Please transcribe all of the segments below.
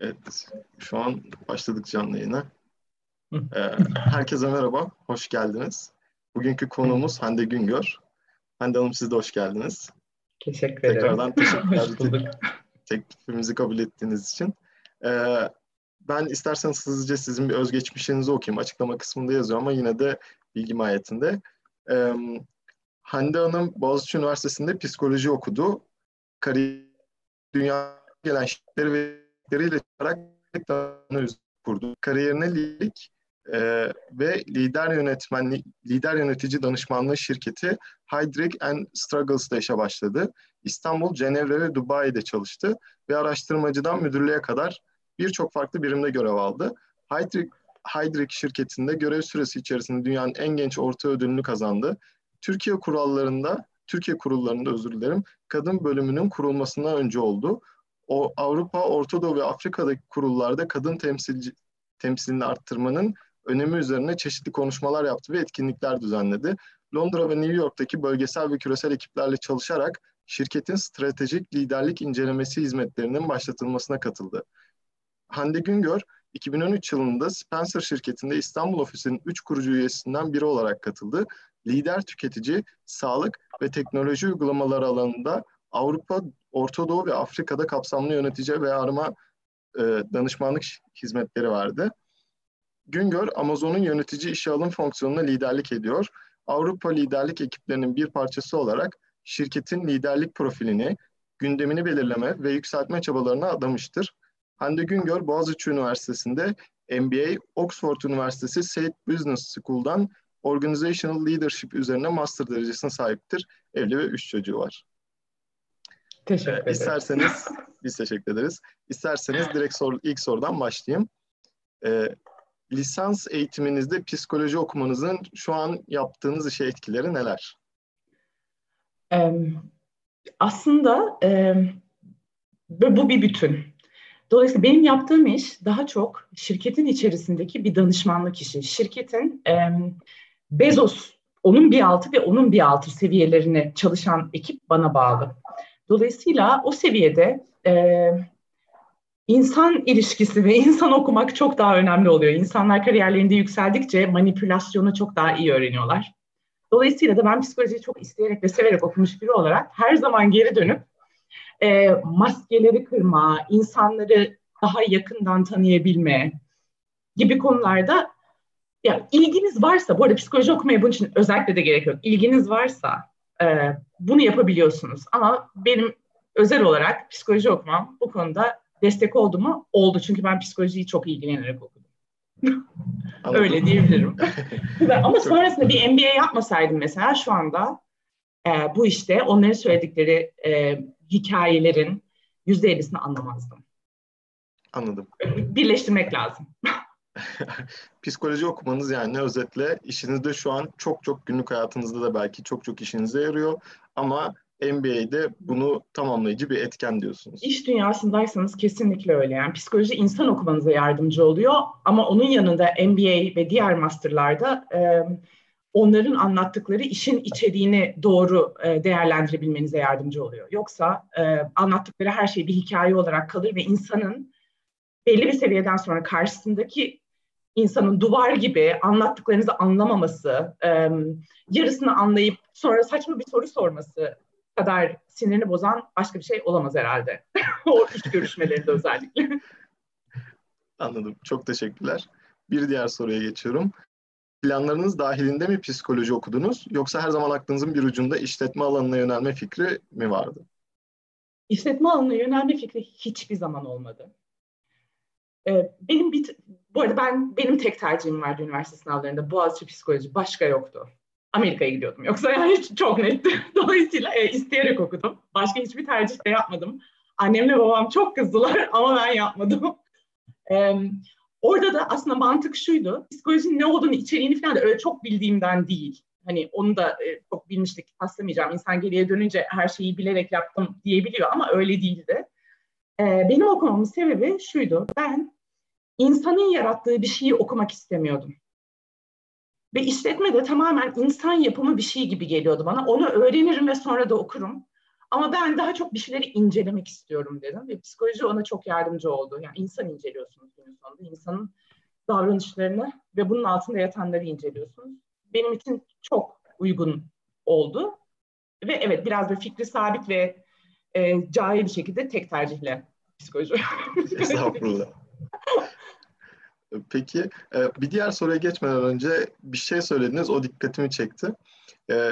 Evet, şu an başladık canlı yayına. Herkese merhaba, hoş geldiniz. Bugünkü konuğumuz Hande Güngör. Hande Hanım, siz de hoş geldiniz. Teşekkür ederim. Tekrardan teşekkürler teklifimizi kabul ettiğiniz için. Ben isterseniz hızlıca sizin bir özgeçmişinizi okuyayım. Açıklama kısmında yazıyor ama yine de bilgi mahiyetinde. Hande Hanım Boğaziçi Üniversitesi'nde psikoloji okudu. Kariyer dünya gelen şeyleri ve ile kurdu. Kariyerine liderlik ve lider yönetici danışmanlığı şirketi Hydric and Struggles işe başladı. İstanbul, Cenevre ve Dubai'de çalıştı ve araştırmacıdan müdürlüğe kadar birçok farklı birimde görev aldı. Hydric şirketinde görev süresi içerisinde dünyanın en genç ortağı ödülünü kazandı. Türkiye kurullarında kadın bölümünün kurulmasından önce oldu. O Avrupa, Orta Doğu ve Afrika'daki kurullarda kadın temsilini arttırmanın önemi üzerine çeşitli konuşmalar yaptı ve etkinlikler düzenledi. Londra ve New York'taki bölgesel ve küresel ekiplerle çalışarak şirketin stratejik liderlik incelemesi hizmetlerinin başlatılmasına katıldı. Hande Güngör, 2013 yılında Spencer şirketinde İstanbul ofisinin 3 kurucu üyesinden biri olarak katıldı. Lider tüketici, sağlık ve teknoloji uygulamaları alanında Avrupa, Orta Doğu ve Afrika'da kapsamlı yönetici ve arama danışmanlık hizmetleri verdi. Güngör, Amazon'un yönetici işe alım fonksiyonuna liderlik ediyor. Avrupa liderlik ekiplerinin bir parçası olarak şirketin liderlik profilini, gündemini belirleme ve yükseltme çabalarına adamıştır. Hande Güngör, Boğaziçi Üniversitesi'nde MBA, Oxford Üniversitesi Said Business School'dan Organizational Leadership üzerine master derecesine sahiptir. Evli ve 3 çocuğu var. Teşekkür ederim. İsterseniz, biz teşekkür ederiz. İsterseniz direkt ilk sorudan başlayayım. Lisans eğitiminizde psikoloji okumanızın şu an yaptığınız işe etkileri neler? Aslında bu bir bütün. Dolayısıyla benim yaptığım iş daha çok şirketin içerisindeki bir danışmanlık işi. Şirketin Bezos, onun bir altı ve onun bir altı seviyelerine çalışan ekip bana bağlı. Dolayısıyla o seviyede insan ilişkisi ve insan okumak çok daha önemli oluyor. İnsanlar kariyerlerinde yükseldikçe manipülasyonu çok daha iyi öğreniyorlar. Dolayısıyla da ben psikolojiyi çok isteyerek ve severek okumuş biri olarak her zaman geri dönüp maskeleri kırma, insanları daha yakından tanıyabilme gibi konularda ya ilginiz varsa, bu arada psikoloji okumaya bunun için özellikle de gerek yok. İlginiz varsa bunu yapabiliyorsunuz. Ama benim özel olarak psikoloji okumam bu konuda destek oldu mu? Oldu. Çünkü ben psikolojiyi çok ilgilenerek okudum. Öyle diyebilirim. Ama sonrasında bir MBA yapmasaydım mesela şu anda bu işte onların söyledikleri hikayelerin %50'sini anlamazdım. Anladım. Birleştirmek lazım. Psikoloji okumanız yani özetle işinizde şu an çok günlük hayatınızda da belki çok işinize yarıyor ama MBA'de bunu tamamlayıcı bir etken diyorsunuz. İş dünyasındaysanız kesinlikle öyle. Yani psikoloji insan okumanıza yardımcı oluyor ama onun yanında MBA ve diğer masterlarda onların anlattıkları işin içeriğini doğru değerlendirebilmenize yardımcı oluyor. Yoksa anlattıkları her şey bir hikaye olarak kalır ve insanın belli bir seviyeden sonra karşısındaki insanın duvar gibi anlattıklarınızı anlamaması, yarısını anlayıp sonra saçma bir soru sorması kadar sinirini bozan başka bir şey olamaz herhalde. O iş görüşmelerinde özellikle. Anladım. Çok teşekkürler. Bir diğer soruya geçiyorum. Planlarınız dahilinde mi psikoloji okudunuz yoksa her zaman aklınızın bir ucunda işletme alanına yönelme fikri mi vardı? İşletme alanına yönelme fikri hiçbir zaman olmadı. Benim tek tercihim vardı üniversite sınavlarında. Boğaziçi psikoloji, başka yoktu. Amerika'ya gidiyordum. Yoksa yani çok netti. Dolayısıyla isteyerek okudum. Başka hiçbir tercih de yapmadım. Annemle babam çok kızdılar ama ben yapmadım. Orada da aslında mantık şuydu. Psikolojinin ne olduğunu, içeriğini falan da öyle çok bildiğimden değil. Hani onu da çok bilmişlik taslamayacağım. İnsan geriye dönünce her şeyi bilerek yaptım diyebiliyor ama öyle değildi. Benim okumamın sebebi şuydu. Ben insanın yarattığı bir şeyi okumak istemiyordum. Ve işletme de tamamen insan yapımı bir şey gibi geliyordu bana. Onu öğrenirim ve sonra da okurum. Ama ben daha çok bir şeyleri incelemek istiyorum dedim ve psikoloji ona çok yardımcı oldu. Yani insan inceliyorsunuz günün sonunda, insanın davranışlarını ve bunun altında yatanları inceliyorsunuz. Benim için çok uygun oldu ve evet biraz da fikri sabit ve cahil bir şekilde tek tercihle psikoloji. Estağfurullah. Peki bir diğer soruya geçmeden önce bir şey söylediniz, o dikkatimi çekti.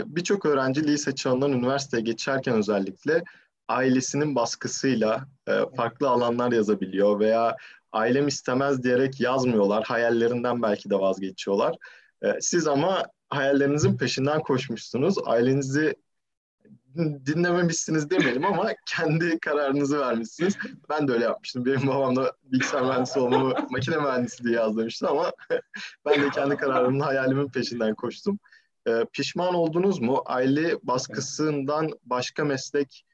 Birçok öğrenci lise çağından üniversiteye geçerken özellikle ailesinin baskısıyla farklı alanlar yazabiliyor veya ailem istemez diyerek yazmıyorlar, hayallerinden belki de vazgeçiyorlar. Siz ama hayallerinizin peşinden koşmuşsunuz, ailenizi dinlememişsiniz demeyelim ama kendi kararınızı vermişsiniz. Ben de öyle yapmıştım. Benim babam da bilgisayar mühendisi olmamı makine mühendisi diye yazdırmıştı ama ben de kendi kararımın, hayalimin peşinden koştum. Pişman oldunuz mu? Aile baskısından başka meslek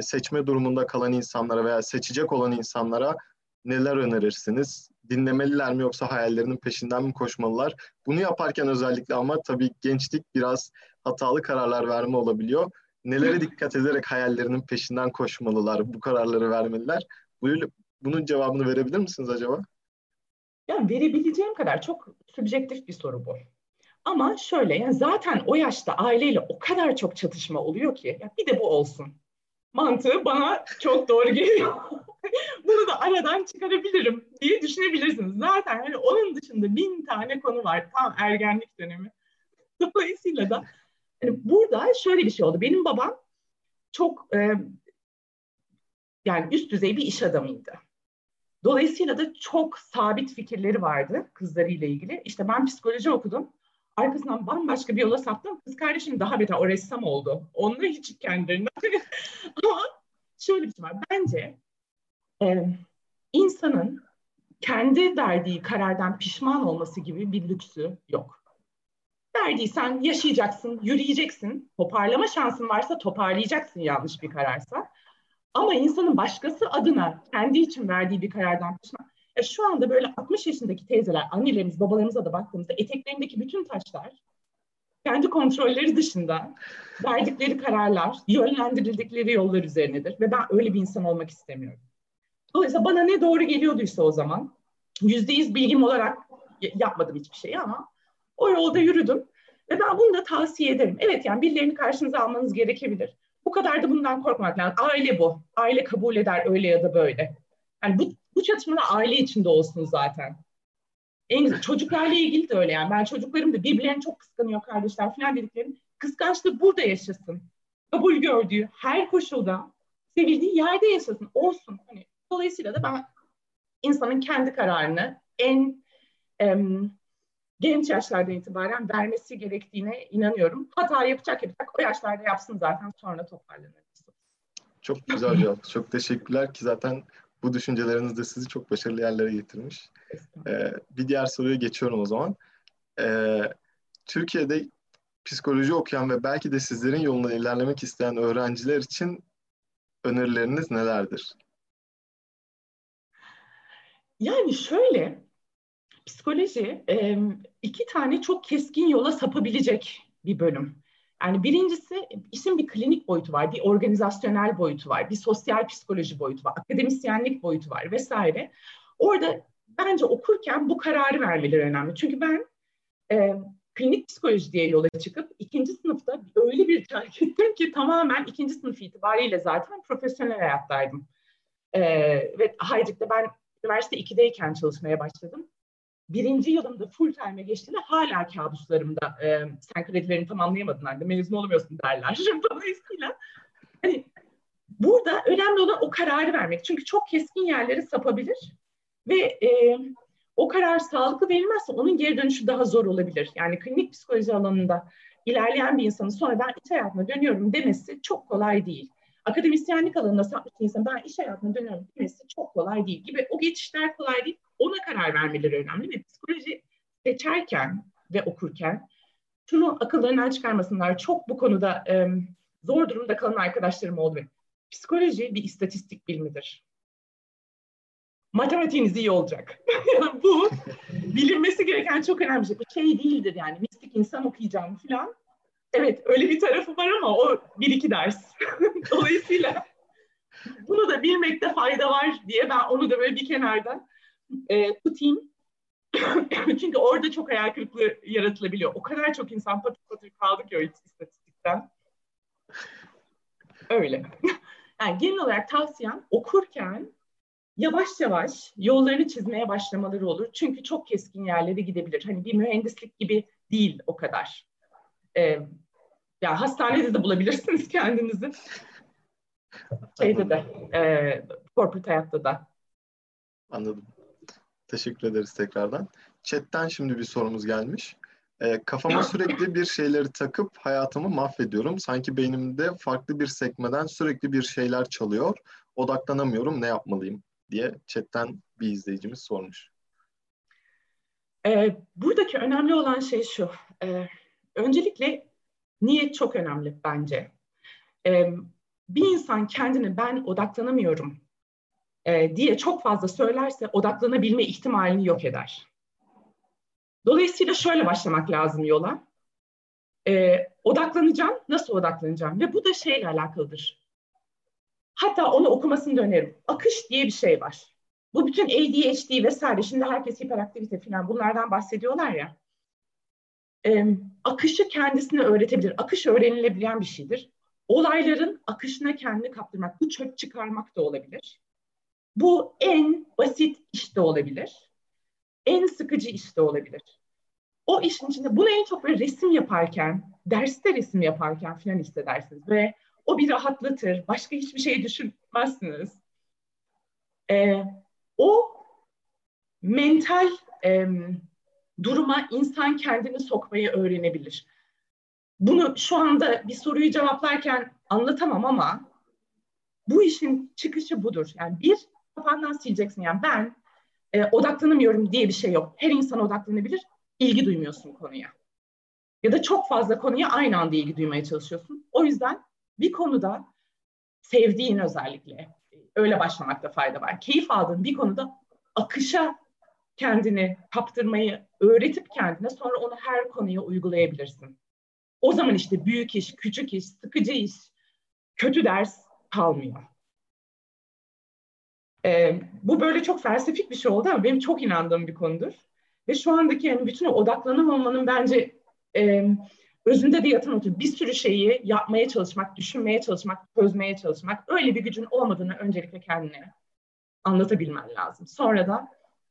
seçme durumunda kalan insanlara veya seçecek olan insanlara neler önerirsiniz? Dinlemeliler mi yoksa hayallerinin peşinden mi koşmalılar? Bunu yaparken özellikle ama tabii gençlik biraz hatalı kararlar verme olabiliyor. Nelere dikkat ederek hayallerinin peşinden koşmalılar, bu kararları vermeliler? Bunun cevabını verebilir misiniz acaba? Yani verebileceğim kadar, çok sübjektif bir soru bu. Ama şöyle, yani zaten o yaşta aileyle o kadar çok çatışma oluyor ki, ya bir de bu olsun mantığı bana çok doğru geliyor. Bunu da aradan çıkarabilirim diye düşünebilirsiniz. Zaten hani onun dışında 1000 tane konu var, tam ergenlik dönemi. Dolayısıyla da yani burada şöyle bir şey oldu. Benim babam çok yani üst düzey bir iş adamıydı. Dolayısıyla da çok sabit fikirleri vardı kızlarıyla ilgili. İşte ben psikoloji okudum. Arkasından bambaşka bir yola saptım. Kız kardeşim daha beter, o ressam oldu. Onunla hiç kendilerinden. Ama şöyle bir şey var. Bence insanın kendi verdiği karardan pişman olması gibi bir lüksü yok. Verdiysen yaşayacaksın, yürüyeceksin. Toparlama şansın varsa toparlayacaksın yanlış bir kararsa. Ama insanın başkası adına kendi için verdiği bir karardan pişman. Ya şu anda böyle 60 yaşındaki teyzeler, annelerimiz, babalarımıza da baktığımızda eteklerindeki bütün taşlar kendi kontrolleri dışında verdikleri kararlar, yönlendirildikleri yollar üzerinedir. Ve ben öyle bir insan olmak istemiyorum. Dolayısıyla bana ne doğru geliyorduysa o zaman, %100 bilgim olarak yapmadım hiçbir şeyi ama o yolda yürüdüm ve ben bunu da tavsiye ederim. Evet yani birilerini karşınıza almanız gerekebilir. Bu kadar da bundan korkmak lazım. Aile bu. Aile kabul eder öyle ya da böyle. Yani bu çatışmada aile içinde olsunuz zaten. Çocuklarla ilgili de öyle yani. Ben çocuklarım da birbirlerini çok kıskanıyor kardeşler falan dediklerim. Kıskançlığı burada yaşasın. Kabul gördüğü her koşulda sevildiği yerde yaşasın. Olsun. Hani, dolayısıyla da ben insanın kendi kararını en... genç yaşlardan itibaren vermesi gerektiğine inanıyorum. Hata yapacak. O yaşlarda yapsın zaten, sonra toparlanır. Çok güzel cevap. Çok teşekkürler ki zaten bu düşünceleriniz de sizi çok başarılı yerlere getirmiş. Bir diğer soruya geçiyorum o zaman. Türkiye'de psikoloji okuyan ve belki de sizlerin yolundan ilerlemek isteyen öğrenciler için önerileriniz nelerdir? Yani şöyle... Psikoloji iki tane çok keskin yola sapabilecek bir bölüm. Yani birincisi işin bir klinik boyutu var, bir organizasyonel boyutu var, bir sosyal psikoloji boyutu var, akademisyenlik boyutu var vesaire. Orada bence okurken bu kararı vermeleri önemli. Çünkü ben klinik psikoloji diye yola çıkıp 2. sınıfta öyle bir terk ettim ki tamamen 2. sınıf itibariyle zaten profesyonel hayattaydım. Ve Hydric'te ben üniversite 2'deyken çalışmaya başladım. 1. yılımda full time'e geçtiğinde hala kabuslarımda sen kredilerini tamamlayamadın anne, mezun olamıyorsun derler. Dolayısıyla hani burada önemli olan o kararı vermek. Çünkü çok keskin yerlere sapabilir ve o karar sağlıklı verilmezse onun geri dönüşü daha zor olabilir. Yani klinik psikoloji alanında ilerleyen bir insanın sonra ben iş hayatına dönüyorum demesi çok kolay değil. Akademisyenlik alanında sapmış bir insan ben iş hayatına dönüyorum demesi çok kolay değil gibi. O geçişler kolay değil. Ona karar vermeleri önemli ve psikoloji seçerken ve okurken şunu akıllarından çıkarmasınlar. Çok bu konuda zor durumda kalan arkadaşlarım oldu. Psikoloji bir istatistik bilimidir. Matematiğiniz iyi olacak. Bu bilinmesi gereken çok önemli bir şey değildir yani. Mistik insan okuyacağım falan. Evet, öyle bir tarafı var ama o bir iki ders. Dolayısıyla bunu da bilmekte fayda var diye ben onu da böyle bir kenardan tutayım. Çünkü orada çok hayal kırıklığı yaratılabiliyor. O kadar çok insan patır patır kaldı ki o istatistikten. Öyle. Yani genel olarak tavsiyem okurken yavaş yavaş yollarını çizmeye başlamaları olur. Çünkü çok keskin yerlere gidebilir. Hani bir mühendislik gibi değil o kadar. Yani hastanede de bulabilirsiniz kendinizi. Şeyde de, corporate hayatta da. Anladım. Teşekkür ederiz tekrardan. Chat'ten şimdi bir sorumuz gelmiş. Kafama sürekli bir şeyleri takıp hayatımı mahvediyorum. Sanki beynimde farklı bir sekmeden sürekli bir şeyler çalıyor. Odaklanamıyorum, ne yapmalıyım diye chat'ten bir izleyicimiz sormuş. Buradaki önemli olan şey şu. Öncelikle niyet çok önemli bence. Bir insan kendini ben odaklanamıyorum diye çok fazla söylerse odaklanabilme ihtimalini yok eder. Dolayısıyla şöyle başlamak lazım yola. Odaklanacağım, nasıl odaklanacağım? Ve bu da şeyle alakalıdır. Hatta onu okumasını da öneririm. Akış diye bir şey var. Bu bütün ADHD vesaire, şimdi herkes hiperaktivite falan bunlardan bahsediyorlar ya. Akışı kendisine öğretebilir. Akış öğrenilebilen bir şeydir. Olayların akışına kendini kaptırmak, bu çöp çıkarmak da olabilir. Bu en basit iş de olabilir. En sıkıcı iş de olabilir. O işin içinde bunu en çok böyle resim yaparken, derste resim yaparken falan hissedersiniz. Ve o bir rahatlatır. Başka hiçbir şey düşünmezsiniz. O mental duruma insan kendini sokmayı öğrenebilir. Bunu şu anda bir soruyu cevaplarken anlatamam ama bu işin çıkışı budur. Yani bir kafandan sileceksin. Yani ben odaklanamıyorum diye bir şey yok. Her insan odaklanabilir. İlgi duymuyorsun konuya. Ya da çok fazla konuya aynı anda ilgi duymaya çalışıyorsun. O yüzden bir konuda sevdiğin özellikle öyle başlamakta fayda var. Keyif aldığın bir konuda akışa kendini kaptırmayı öğretip kendine sonra onu her konuya uygulayabilirsin. O zaman işte büyük iş, küçük iş, sıkıcı iş, kötü ders kalmıyor. Bu böyle çok felsefik bir şey oldu ama benim çok inandığım bir konudur. Ve şu andaki yani bütün odaklanamamanın bence özünde de yatan otur. Bir sürü şeyi yapmaya çalışmak, düşünmeye çalışmak, çözmeye çalışmak. Öyle bir gücün olmadığını öncelikle kendine anlatabilmen lazım. Sonra da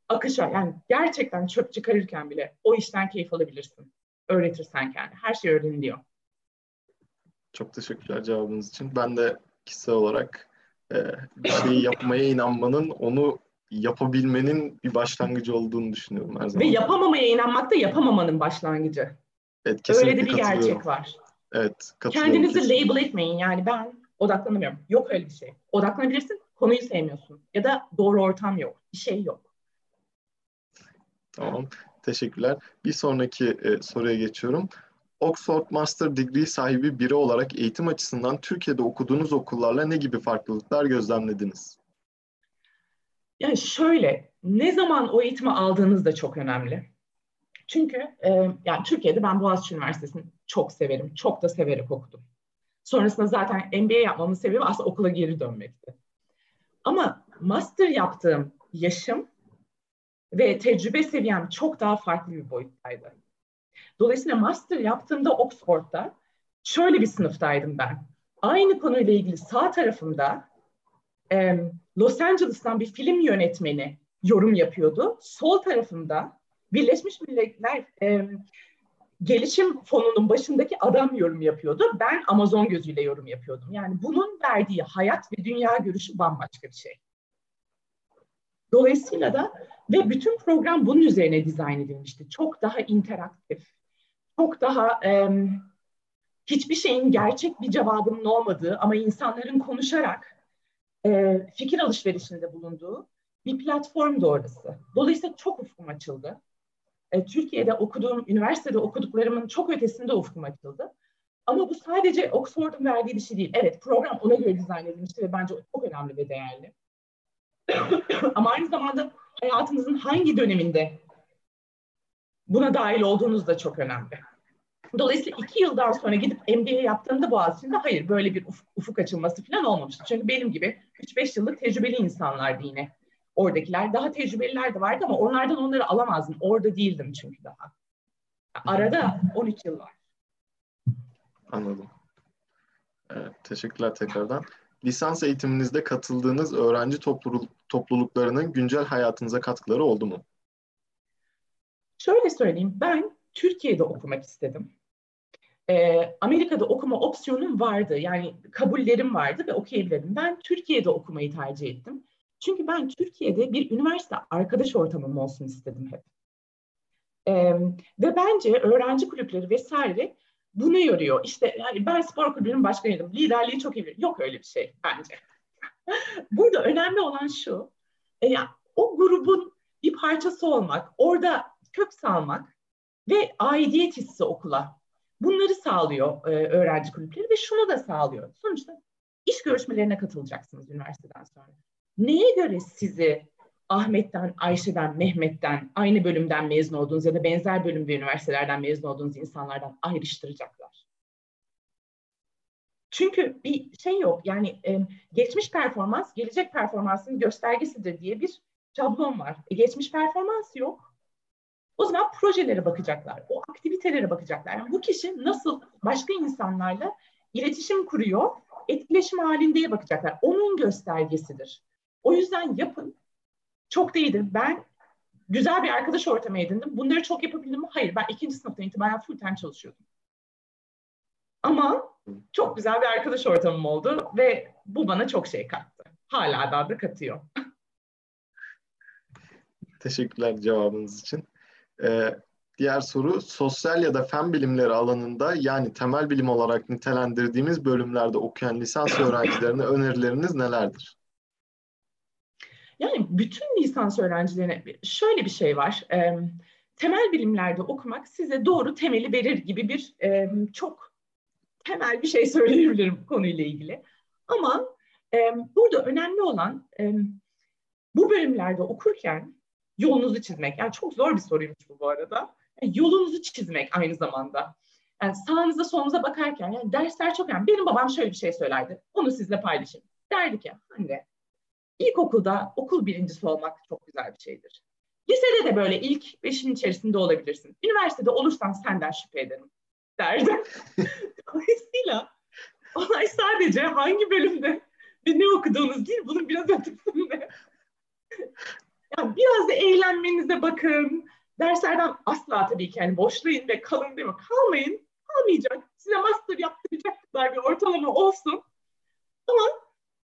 akışa, yani gerçekten çöp çıkarırken bile o işten keyif alabilirsin. Öğretirsen kendine. Her şey öğreniliyor. Çok teşekkürler cevabınız için. Ben de kişisel olarak bir şeyi yapmaya inanmanın, onu yapabilmenin bir başlangıcı olduğunu düşünüyorum her zaman. Ve yapamamaya inanmak da yapamamanın başlangıcı. Evet, kesinlikle öyle de bir gerçek var. Evet, katılıyorum. Kendinizi kesinlikle label etmeyin. Yani ben odaklanamıyorum. Yok öyle bir şey. Odaklanabilirsin, konuyu sevmiyorsun. Ya da doğru ortam yok. Bir şey yok. Tamam. Teşekkürler. Bir sonraki soruya geçiyorum. Oxford Master Degree sahibi biri olarak eğitim açısından Türkiye'de okuduğunuz okullarla ne gibi farklılıklar gözlemlediniz? Yani şöyle, ne zaman o eğitimi aldığınız da çok önemli. Çünkü yani Türkiye'de ben Boğaziçi Üniversitesi'ni çok severim, çok da severek okudum. Sonrasında zaten MBA yapmamın sebebi aslında okula geri dönmekti. Ama master yaptığım yaşım ve tecrübe seviyem çok daha farklı bir boyuttaydı. Dolayısıyla master yaptığımda Oxford'da şöyle bir sınıftaydım ben. Aynı konuyla ilgili sağ tarafımda Los Angeles'tan bir film yönetmeni yorum yapıyordu. Sol tarafımda Birleşmiş Milletler Gelişim Fonu'nun başındaki adam yorum yapıyordu. Ben Amazon gözüyle yorum yapıyordum. Yani bunun verdiği hayat ve dünya görüşü bambaşka bir şey. Dolayısıyla da ve bütün program bunun üzerine dizayn edilmişti. Çok daha interaktif, çok daha hiçbir şeyin gerçek bir cevabının olmadığı ama insanların konuşarak fikir alışverişinde bulunduğu bir platformdu orası. Dolayısıyla çok ufkum açıldı. Türkiye'de okuduğum, üniversitede okuduklarımın çok ötesinde ufkum açıldı. Ama bu sadece Oxford'un verdiği bir şey değil. Evet, program ona göre dizayn edilmişti ve bence çok önemli ve değerli. Ama aynı zamanda hayatınızın hangi döneminde buna dahil olduğunuz da çok önemli. Dolayısıyla 2 yıldan sonra gidip MBA yaptığımda Boğaziçi'nde hayır böyle bir ufuk açılması falan olmamıştı. Çünkü benim gibi 3-5 yıllık tecrübeli insanlardı yine oradakiler. Daha tecrübeliler de vardı ama onlardan onları alamazdım. Orada değildim çünkü daha. Arada 13 yıl var. Anladım. Evet, teşekkürler tekrardan. Lisans eğitiminizde katıldığınız öğrenci topluluklarının güncel hayatınıza katkıları oldu mu? Şöyle söyleyeyim, ben Türkiye'de okumak istedim. Amerika'da okuma opsiyonum vardı, yani kabullerim vardı ve okuyabilirdim. Ben Türkiye'de okumayı tercih ettim. Çünkü ben Türkiye'de bir üniversite arkadaş ortamım olsun istedim hep. Ve bence öğrenci kulüpleri vesaire bunu yoruyor. İşte yani ben spor kulübünün başkanıydım, liderliği çok iyi. Yok öyle bir şey bence. Burada önemli olan şu, yani o grubun bir parçası olmak, orada kök salmak ve aidiyet hissi okula. Bunları sağlıyor öğrenci kulüpleri ve şunu da sağlıyor. Sonuçta iş görüşmelerine katılacaksınız üniversiteden sonra. Neye göre sizi Ahmet'ten, Ayşe'den, Mehmet'ten, aynı bölümden mezun olduğunuz ya da benzer bölüm ve üniversitelerden mezun olduğunuz insanlardan ayrıştıracaklar? Çünkü bir şey yok, yani geçmiş performans, gelecek performansın göstergesidir diye bir şablon var. Geçmiş performans yok. O zaman projelere bakacaklar, o aktivitelere bakacaklar. Yani bu kişi nasıl başka insanlarla iletişim kuruyor, etkileşim halindeye bakacaklar. Onun göstergesidir. O yüzden yapın. Çok değildir. Ben güzel bir arkadaş ortamı edindim. Bunları çok yapabildim mi? Hayır. Ben 2. sınıftan itibaren full time çalışıyordum. Ama çok güzel bir arkadaş ortamım oldu ve bu bana çok şey kattı. Hala daha da katıyor. Teşekkürler cevabınız için. Diğer soru, sosyal ya da fen bilimleri alanında, yani temel bilim olarak nitelendirdiğimiz bölümlerde okuyan lisans öğrencilerine önerileriniz nelerdir? Yani bütün lisans öğrencilerine şöyle bir şey var. Temel bilimlerde okumak size doğru temeli verir gibi bir çok temel bir şey söyleyebilirim konuyla ilgili. Ama burada önemli olan bu bölümlerde okurken yolunuzu çizmek. Yani çok zor bir soruymuş bu arada. Yani yolunuzu çizmek aynı zamanda. Yani sağınıza solunuza bakarken yani dersler çok önemli. Benim babam şöyle bir şey söylerdi. Onu sizinle paylaşayım. Derdi ki anne, İlkokulda okul birincisi olmak çok güzel bir şeydir. Lisede de böyle ilk 5'in içerisinde olabilirsin. Üniversitede olursan senden şüphe ederim derdim. Dolayısıyla olay sadece hangi bölümde ve ne okuduğunuz değil, bunun biraz ötesinde. Yani biraz da eğlenmenize bakın. Derslerden asla tabii ki yani boşlayın ve kalın değil mi? Kalmayın, kalmayacak. Size master yaptıracaklar, bir ortalama olsun. Ama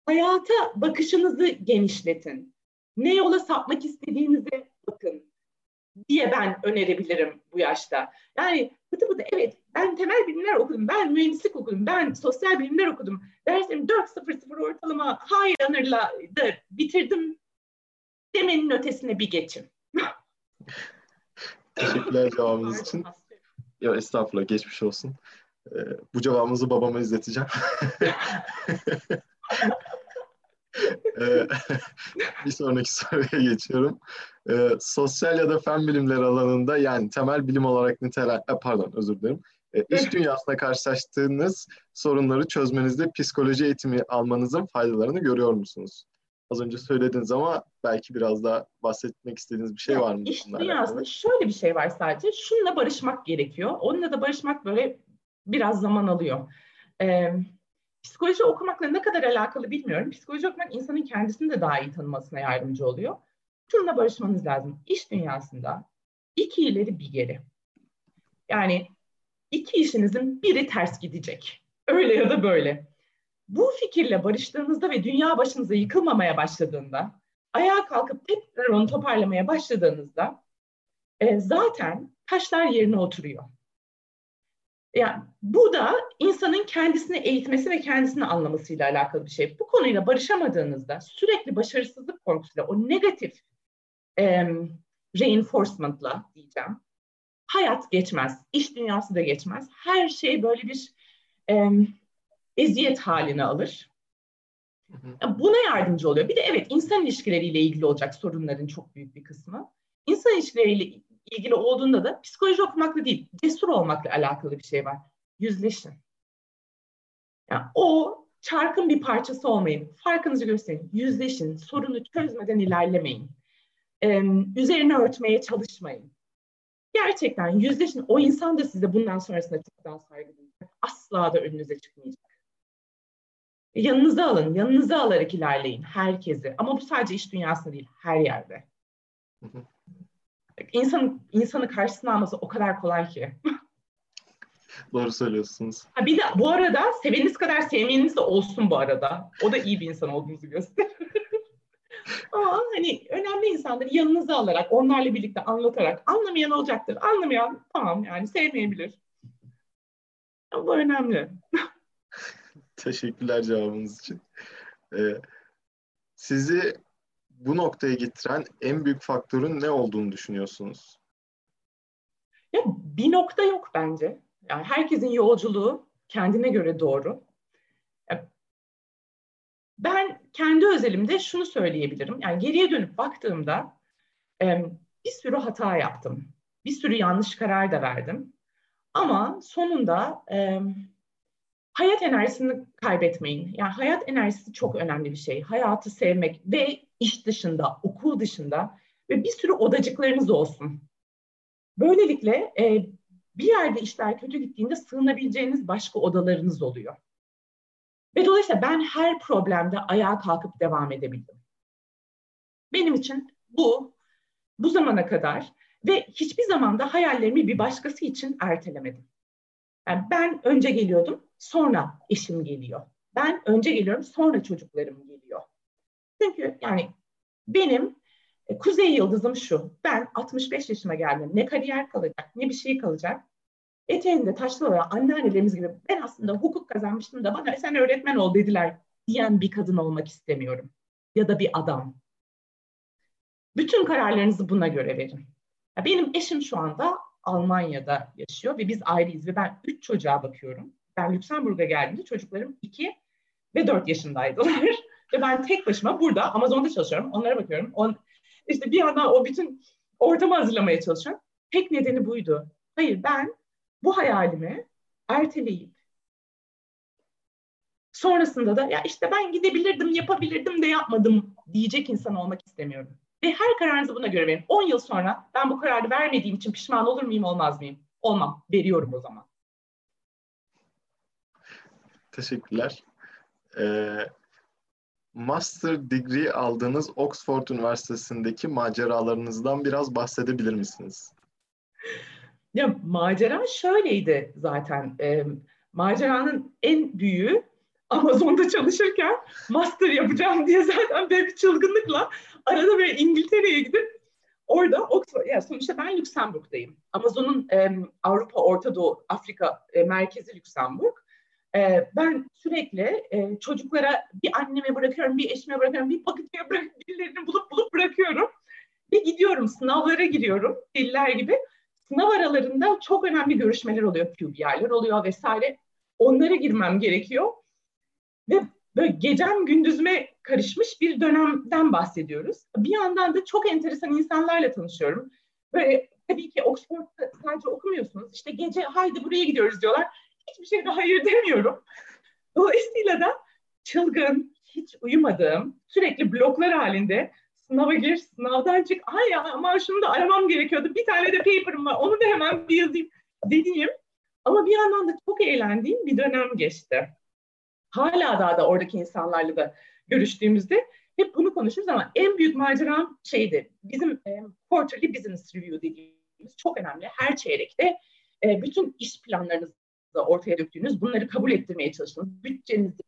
hayata bakışınızı genişletin. Ne yola sapmak istediğinize bakın diye ben önerebilirim bu yaşta. Yani bıdı evet ben temel bilimler okudum, ben mühendislik okudum, ben sosyal bilimler okudum. Dersim 4.00 ortalama hayranırla da bitirdim demenin ötesine bir geçin. Teşekkürler cevabınız için. Yo, estağfurullah, geçmiş olsun. Bu cevabınızı babama izleteceğim. Bir sonraki soruya geçiyorum. Sosyal ya da fen bilimleri alanında, yani temel bilim olarak iş dünyasında karşılaştığınız sorunları çözmenizde psikoloji eğitimi almanızın faydalarını görüyor musunuz? Az önce söylediniz ama belki biraz daha bahsetmek istediğiniz bir şey var mı? İş dünyasında şöyle bir şey var sadece. Şununla barışmak gerekiyor. Onunla da barışmak böyle biraz zaman alıyor. Psikoloji okumakla ne kadar alakalı bilmiyorum. Psikoloji okumak insanın kendisini de daha iyi tanımasına yardımcı oluyor. Şununla barışmanız lazım. İş dünyasında 2 ileri bir geri. Yani 2 işinizin biri ters gidecek. Öyle ya da böyle. Bu fikirle barıştığınızda ve dünya başınıza yıkılmamaya başladığında, ayağa kalkıp tekrar onu toparlamaya başladığınızda zaten taşlar yerine oturuyor. Yani bu da insanın kendisini eğitmesi ve kendisini anlamasıyla alakalı bir şey. Bu konuyla barışamadığınızda sürekli başarısızlık korkusuyla, o negatif reinforcement'la diyeceğim, hayat geçmez, iş dünyası da geçmez. Her şey böyle bir eziyet haline alır. Yani buna yardımcı oluyor. Bir de evet, insan ilişkileriyle ilgili olacak sorunların çok büyük bir kısmı. İnsan ilişkileriyle ilgili olduğunda da psikoloji okumakla değil, cesur olmakla alakalı bir şey var. Yüzleşin. Yani o çarkın bir parçası olmayın. Farkınızı gösterin. Yüzleşin. Sorunu çözmeden ilerlemeyin. Üzerine örtmeye çalışmayın. Gerçekten yüzleşin. O insan da size bundan sonrasında çok daha saygı duyacak. Asla da önünüze çıkmayacak. Yanınıza alın. Yanınıza alarak ilerleyin. Herkesi. Ama bu sadece iş dünyasında değil. Her yerde. İnsanı karşısına alması o kadar kolay ki. Doğru söylüyorsunuz. Ha, bir de bu arada seveniz kadar sevmeyeniz de olsun bu arada. O da iyi bir insan olduğunuzu gösterir. Ama hani önemli insanları yanınıza alarak, onlarla birlikte anlatarak, anlamayan olacaktır. Anlamayan tamam yani sevmeyebilir. Ama bu önemli. Teşekkürler cevabınız için. Sizi bu noktaya getiren en büyük faktörün ne olduğunu düşünüyorsunuz? Ya bir nokta yok bence. Yani herkesin yolculuğu kendine göre doğru. Ben kendi özelimde şunu söyleyebilirim. Yani geriye dönüp baktığımda bir sürü hata yaptım. Bir sürü yanlış karar da verdim. Ama sonunda hayat enerjisini kaybetmeyin. Yani hayat enerjisi çok önemli bir şey. Hayatı sevmek ve iş dışında, okul dışında ve bir sürü odacıklarınız olsun. Böylelikle bir yerde işler kötü gittiğinde sığınabileceğiniz başka odalarınız oluyor. Ve dolayısıyla ben her problemde ayağa kalkıp devam edebildim. Benim için bu zamana kadar ve hiçbir zaman da hayallerimi bir başkası için ertelemedim. Yani ben önce geliyordum, sonra eşim geliyor. Ben önce geliyorum, sonra çocuklarım geliyor. Çünkü yani benim kuzey yıldızım şu, ben 65 yaşıma geldim, ne kariyer kalacak, ne bir şey kalacak. Eteğinde taşlı olan anneannelerimiz gibi ben aslında hukuk kazanmıştım da bana sen öğretmen ol dediler diyen bir kadın olmak istemiyorum. Ya da bir adam. Bütün kararlarınızı buna göre verin. Benim eşim şu anda Almanya'da yaşıyor ve biz ayrıyız ve ben 3 çocuğa bakıyorum. Ben Lüksemburg'a geldiğimde çocuklarım 2 ve 4 yaşındaydılar. Ve ben tek başıma burada Amazon'da çalışıyorum, onlara bakıyorum. İşte bir yandan o bütün ortamı hazırlamaya çalışıyorum. Tek nedeni buydu. Hayır, ben bu hayalimi erteleyip sonrasında da ya işte ben gidebilirdim, yapabilirdim de yapmadım diyecek insan olmak istemiyorum. Ve her kararınızı buna göre verin. 10 yıl sonra ben bu kararı vermediğim için pişman olur muyum, olmaz mıyım? Olmam. Veriyorum o zaman. Teşekkürler. Master Degree aldığınız Oxford Üniversitesi'ndeki maceralarınızdan biraz bahsedebilir misiniz? Ya macera şöyleydi zaten. Maceranın en büyüğü Amazon'da çalışırken master yapacağım diye zaten böyle bir çılgınlıkla arada böyle İngiltere'ye gidip orada Oxford, yani sonuçta ben Lüksemburg'dayım. Amazon'un Avrupa, Orta Doğu, Afrika merkezi Lüksemburg. Ben sürekli çocuklara bir anneme bırakıyorum, bir eşime bırakıyorum, bir paketime bırakıyorum, birilerini bulup bırakıyorum. Ve gidiyorum, sınavlara giriyorum, deliler gibi. Sınav aralarında çok önemli görüşmeler oluyor, QBR'ler oluyor vesaire. Onlara girmem gerekiyor. Ve böyle gecem gündüzüme karışmış bir dönemden bahsediyoruz. Bir yandan da çok enteresan insanlarla tanışıyorum. Böyle tabii ki Oxford'da sadece okumuyorsunuz. İşte gece haydi buraya gidiyoruz diyorlar. Hiçbir şey de hayır demiyorum. Dolayısıyla da çılgın, hiç uyumadığım, sürekli bloklar halinde sınava gir, sınavdan çık. Ay ya aman şunu da aramam gerekiyordu. Bir tane de paper'ım var. Onu da hemen bir yazayım dediğim. Ama bir yandan da çok eğlendiğim bir dönem geçti. Hala daha da oradaki insanlarla da görüştüğümüzde hep bunu konuşuruz ama en büyük maceram şeydi. Bizim quarterly business review dediğimiz çok önemli. Her çeyrekte bütün iş planlarınızı ortaya döktüğünüz, bunları kabul ettirmeye çalıştığınız, bütçenizi,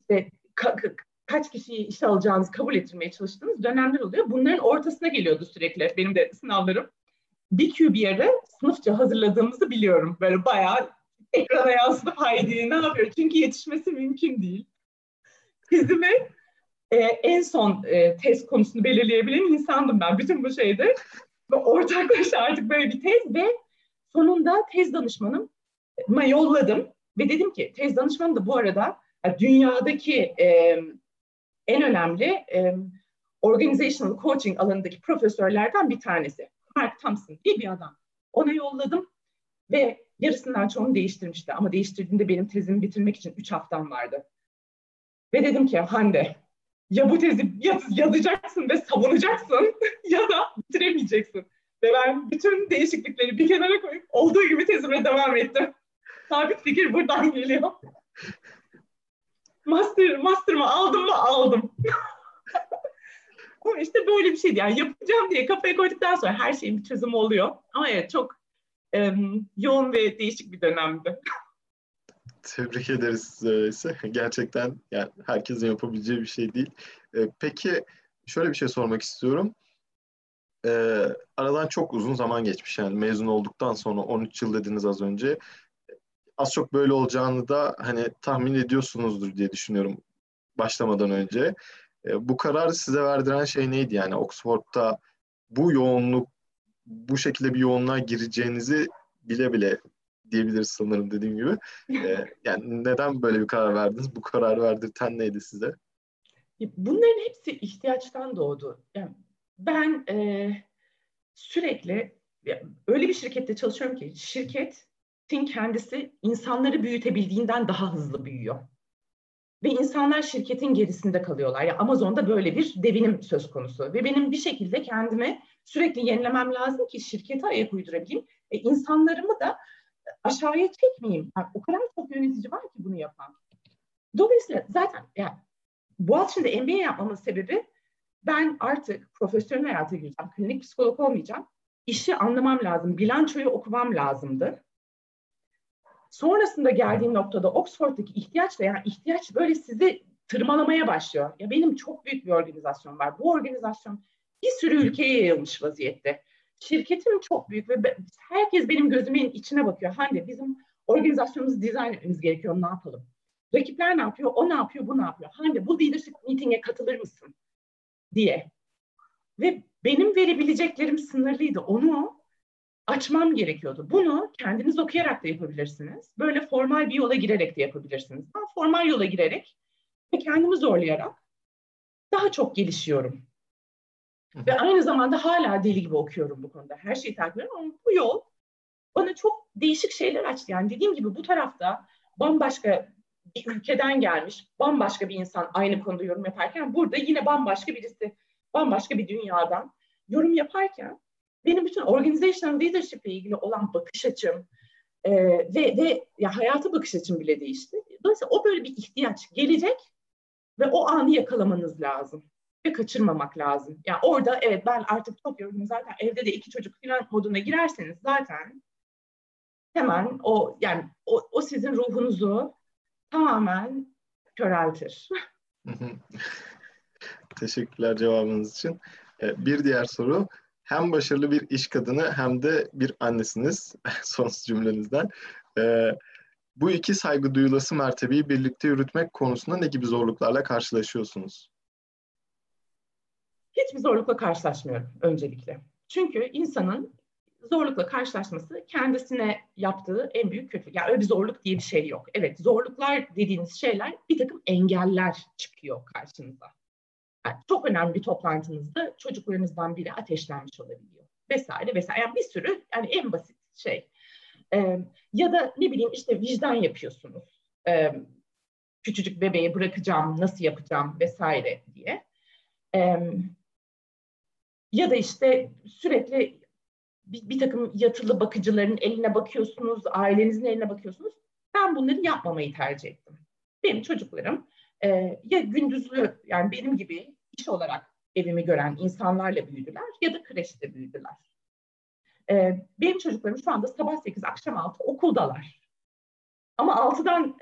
işte, kaç kişiyi işe alacağınızı kabul ettirmeye çalıştığınız dönemler oluyor. Bunların ortasına geliyordu sürekli benim de sınavlarım. Bir QBR'e sınıfça hazırladığımızı biliyorum. Böyle bayağı ekrana yansıtıp haydi ne yapıyor? Çünkü yetişmesi mümkün değil. Tezime en son tez konusunu belirleyebilen insandım ben. Bütün bu şeyde ortaklaşa artık böyle bir tez ve sonunda tez danışmanıma yolladım ve dedim ki tez danışmanım da bu arada dünyadaki en önemli organizational coaching alanındaki profesörlerden bir tanesi. Mark Thompson diye bir adam. Ona yolladım ve yarısından çoğunu değiştirmişti. Ama değiştirdiğinde benim tezimi bitirmek için 3 haftam vardı. Ve dedim ki Hande, ya bu tezi yazacaksın ve savunacaksın ya da bitiremeyeceksin. Ve ben bütün değişiklikleri bir kenara koyup olduğu gibi tezime devam ettim. Sabit fikir buradan geliyor. Master'ımı aldım mı? Aldım. Ama işte böyle bir şeydi. Yani yapacağım diye kafaya koyduktan sonra her şeyin bir çözümü oluyor. Ama evet, çok yoğun ve değişik bir dönemdi. Tebrik ederiz öyleyse. Gerçekten yani herkesin yapabileceği bir şey değil. Peki şöyle bir şey sormak istiyorum. Aradan çok uzun zaman geçmiş, yani mezun olduktan sonra 13 yıl dediniz az önce. Az çok böyle olacağını da hani tahmin ediyorsunuzdur diye düşünüyorum başlamadan önce. Bu kararı size verdiren şey neydi? Yani Oxford'da bu yoğunluk, bu şekilde bir yoğunluğa gireceğinizi bile bile diyebiliriz sanırım, dediğim gibi. Yani neden böyle bir karar verdiniz? Bu kararı verdirten neydi size? Bunların hepsi ihtiyaçtan doğdu. Yani ben sürekli öyle bir şirkette çalışıyorum ki şirketin kendisi insanları büyütebildiğinden daha hızlı büyüyor. Ve insanlar şirketin gerisinde kalıyorlar. Yani Amazon'da böyle bir devinim söz konusu. Ve benim bir şekilde kendimi sürekli yenilemem lazım ki şirkete ayak uydurabileyim. İnsanlarımı da aşağıya çekmeyeyim. Yani o kadar çok yönetici var ki bunu yapan. Dolayısıyla zaten yani Boğaziçi'nde MBA yapmamın sebebi, ben artık profesyonel hayata gireceğim. Klinik psikolog olmayacağım. İşi anlamam lazım. Bilançoyu okumam lazımdı. Sonrasında geldiğim noktada Oxford'daki ihtiyaçla, yani ihtiyaç böyle sizi tırmalamaya başlıyor. Ya benim çok büyük bir organizasyon var. Bu organizasyon bir sürü ülkeye yayılmış vaziyette. Şirketim çok büyük ve herkes benim gözümün içine bakıyor. Hande, bizim organizasyonumuzu dizayn etmemiz gerekiyor. Ne yapalım? Rakipler ne yapıyor? O ne yapıyor? Bu ne yapıyor? Hande, bu leadership meeting'e katılır mısın? Diye. Ve benim verebileceklerim sınırlıydı. Onu açmam gerekiyordu. Bunu kendiniz okuyarak da yapabilirsiniz. Böyle formal bir yola girerek de yapabilirsiniz. Ben formal yola girerek ve kendimi zorlayarak daha çok gelişiyorum. Ve aynı zamanda hala deli gibi okuyorum bu konuda. Her şeyi takip ediyorum ama bu yol bana çok değişik şeyler açtı. Yani dediğim gibi bu tarafta bambaşka bir ülkeden gelmiş, bambaşka bir insan aynı konuda yorum yaparken, burada yine bambaşka birisi, bambaşka bir dünyadan yorum yaparken, benim bütün organizational leadership ile ilgili olan bakış açım ve ya hayata bakış açım bile değişti. Dolayısıyla o böyle bir ihtiyaç gelecek ve o anı yakalamanız lazım ve kaçırmamak lazım. Yani orada evet, ben artık çok yorgunum, zaten evde de 2 çocuk falan moduna girerseniz zaten hemen o, yani o sizin ruhunuzu tamamen köreltir. Teşekkürler cevabınız için. Bir diğer soru. Hem başarılı bir iş kadını hem de bir annesiniz. Son cümlenizden. Bu iki saygı duyulası mertebeyi birlikte yürütmek konusunda ne gibi zorluklarla karşılaşıyorsunuz? Hiçbir zorlukla karşılaşmıyorum öncelikle. Çünkü insanın zorlukla karşılaşması kendisine yaptığı en büyük kötülük. Yani öyle bir zorluk diye bir şey yok. Evet, zorluklar dediğiniz şeyler, bir takım engeller çıkıyor karşınıza. Yani çok önemli bir toplantınızda çocuklarınızdan biri ateşlenmiş olabiliyor. Vesaire vesaire. Yani bir sürü, yani en basit şey. Ya da ne bileyim işte vicdan yapıyorsunuz. Küçücük bebeği bırakacağım, nasıl yapacağım vesaire diye. Ya da işte sürekli bir takım yatılı bakıcıların eline bakıyorsunuz, ailenizin eline bakıyorsunuz. Ben bunları yapmamayı tercih ettim. Benim çocuklarım ya gündüzlü, yani benim gibi iş olarak evimi gören insanlarla büyüdüler ya da kreşte büyüdüler. Benim çocuklarım şu anda sabah 8, akşam 6 okuldalar. Ama 6'dan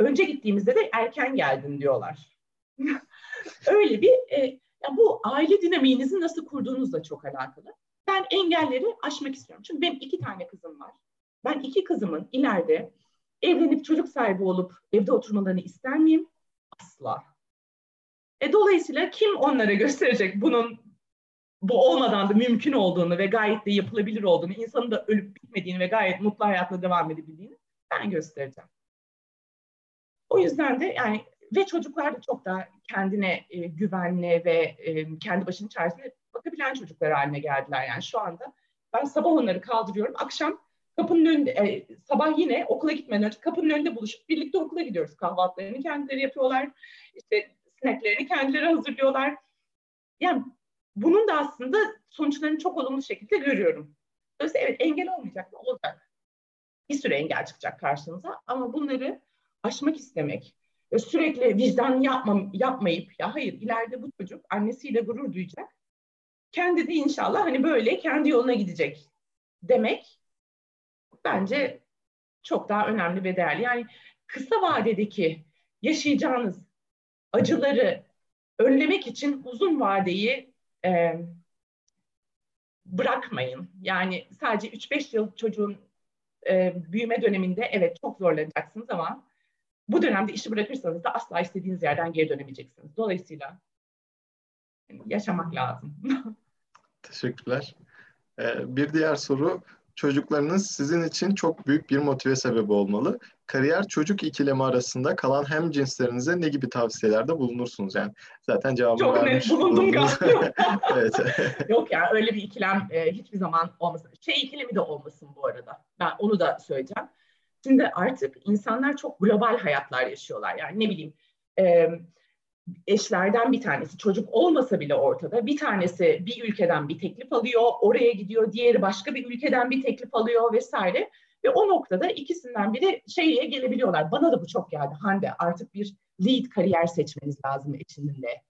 önce gittiğimizde de erken geldin diyorlar. Öyle bir... Yani bu aile dinamiğinizi nasıl kurduğunuzla çok alakalı. Ben engelleri aşmak istiyorum. Çünkü benim 2 tane kızım var. Ben 2 kızımın ileride evlenip çocuk sahibi olup evde oturmalarını ister miyim? Asla. Dolayısıyla kim onlara gösterecek bunun bu olmadan da mümkün olduğunu ve gayet de yapılabilir olduğunu, insanın da ölüp bitmediğini ve gayet mutlu hayatla devam edebildiğini ben göstereceğim. O yüzden de yani... Ve çocuklar da çok daha kendine güvenli ve kendi başının çaresine bakabilen çocuklar haline geldiler. Yani şu anda Ben sabah onları kaldırıyorum. Akşam kapının önünde, sabah yine okula gitmeden önce kapının önünde buluşup birlikte okula gidiyoruz. Kahvaltılarını kendileri yapıyorlar. İşte snacklerini kendileri hazırlıyorlar. Yani bunun da aslında sonuçlarını çok olumlu şekilde görüyorum. Dolayısıyla evet, engel olmayacak mı? Olacak. Bir sürü engel çıkacak karşınıza ama bunları aşmak istemek, sürekli vicdan yapmayıp ya hayır ileride bu çocuk annesiyle gurur duyacak. Kendi de inşallah hani böyle kendi yoluna gidecek demek bence çok daha önemli ve değerli. Yani kısa vadedeki yaşayacağınız acıları önlemek için uzun vadeyi bırakmayın. Yani sadece 3-5 yıl çocuğun büyüme döneminde evet çok zorlanacaksınız ama bu dönemde işi bırakırsanız da asla istediğiniz yerden geri dönemeyeceksiniz. Dolayısıyla yaşamak lazım. Teşekkürler. Bir diğer soru, çocuklarınız sizin için çok büyük bir motive sebebi olmalı. Kariyer çocuk ikilemi arasında kalan hem cinslerinize ne gibi tavsiyelerde bulunursunuz? Yani zaten cevabı çok vermiş. Çok net bulundum galiba. Evet. Yok ya, öyle bir ikilem hiçbir zaman olmasın. İkilemi de olmasın bu arada. Ben onu da söyleyeceğim. Şimdi artık insanlar çok global hayatlar yaşıyorlar. Yani ne bileyim eşlerden bir tanesi çocuk olmasa bile ortada. Bir tanesi bir ülkeden bir teklif alıyor, oraya gidiyor. Diğeri başka bir ülkeden bir teklif alıyor vesaire. Ve o noktada ikisinden biri şeye gelebiliyorlar. Bana da bu çok geldi. Hande, artık bir lead kariyer seçmeniz lazım eşinizle.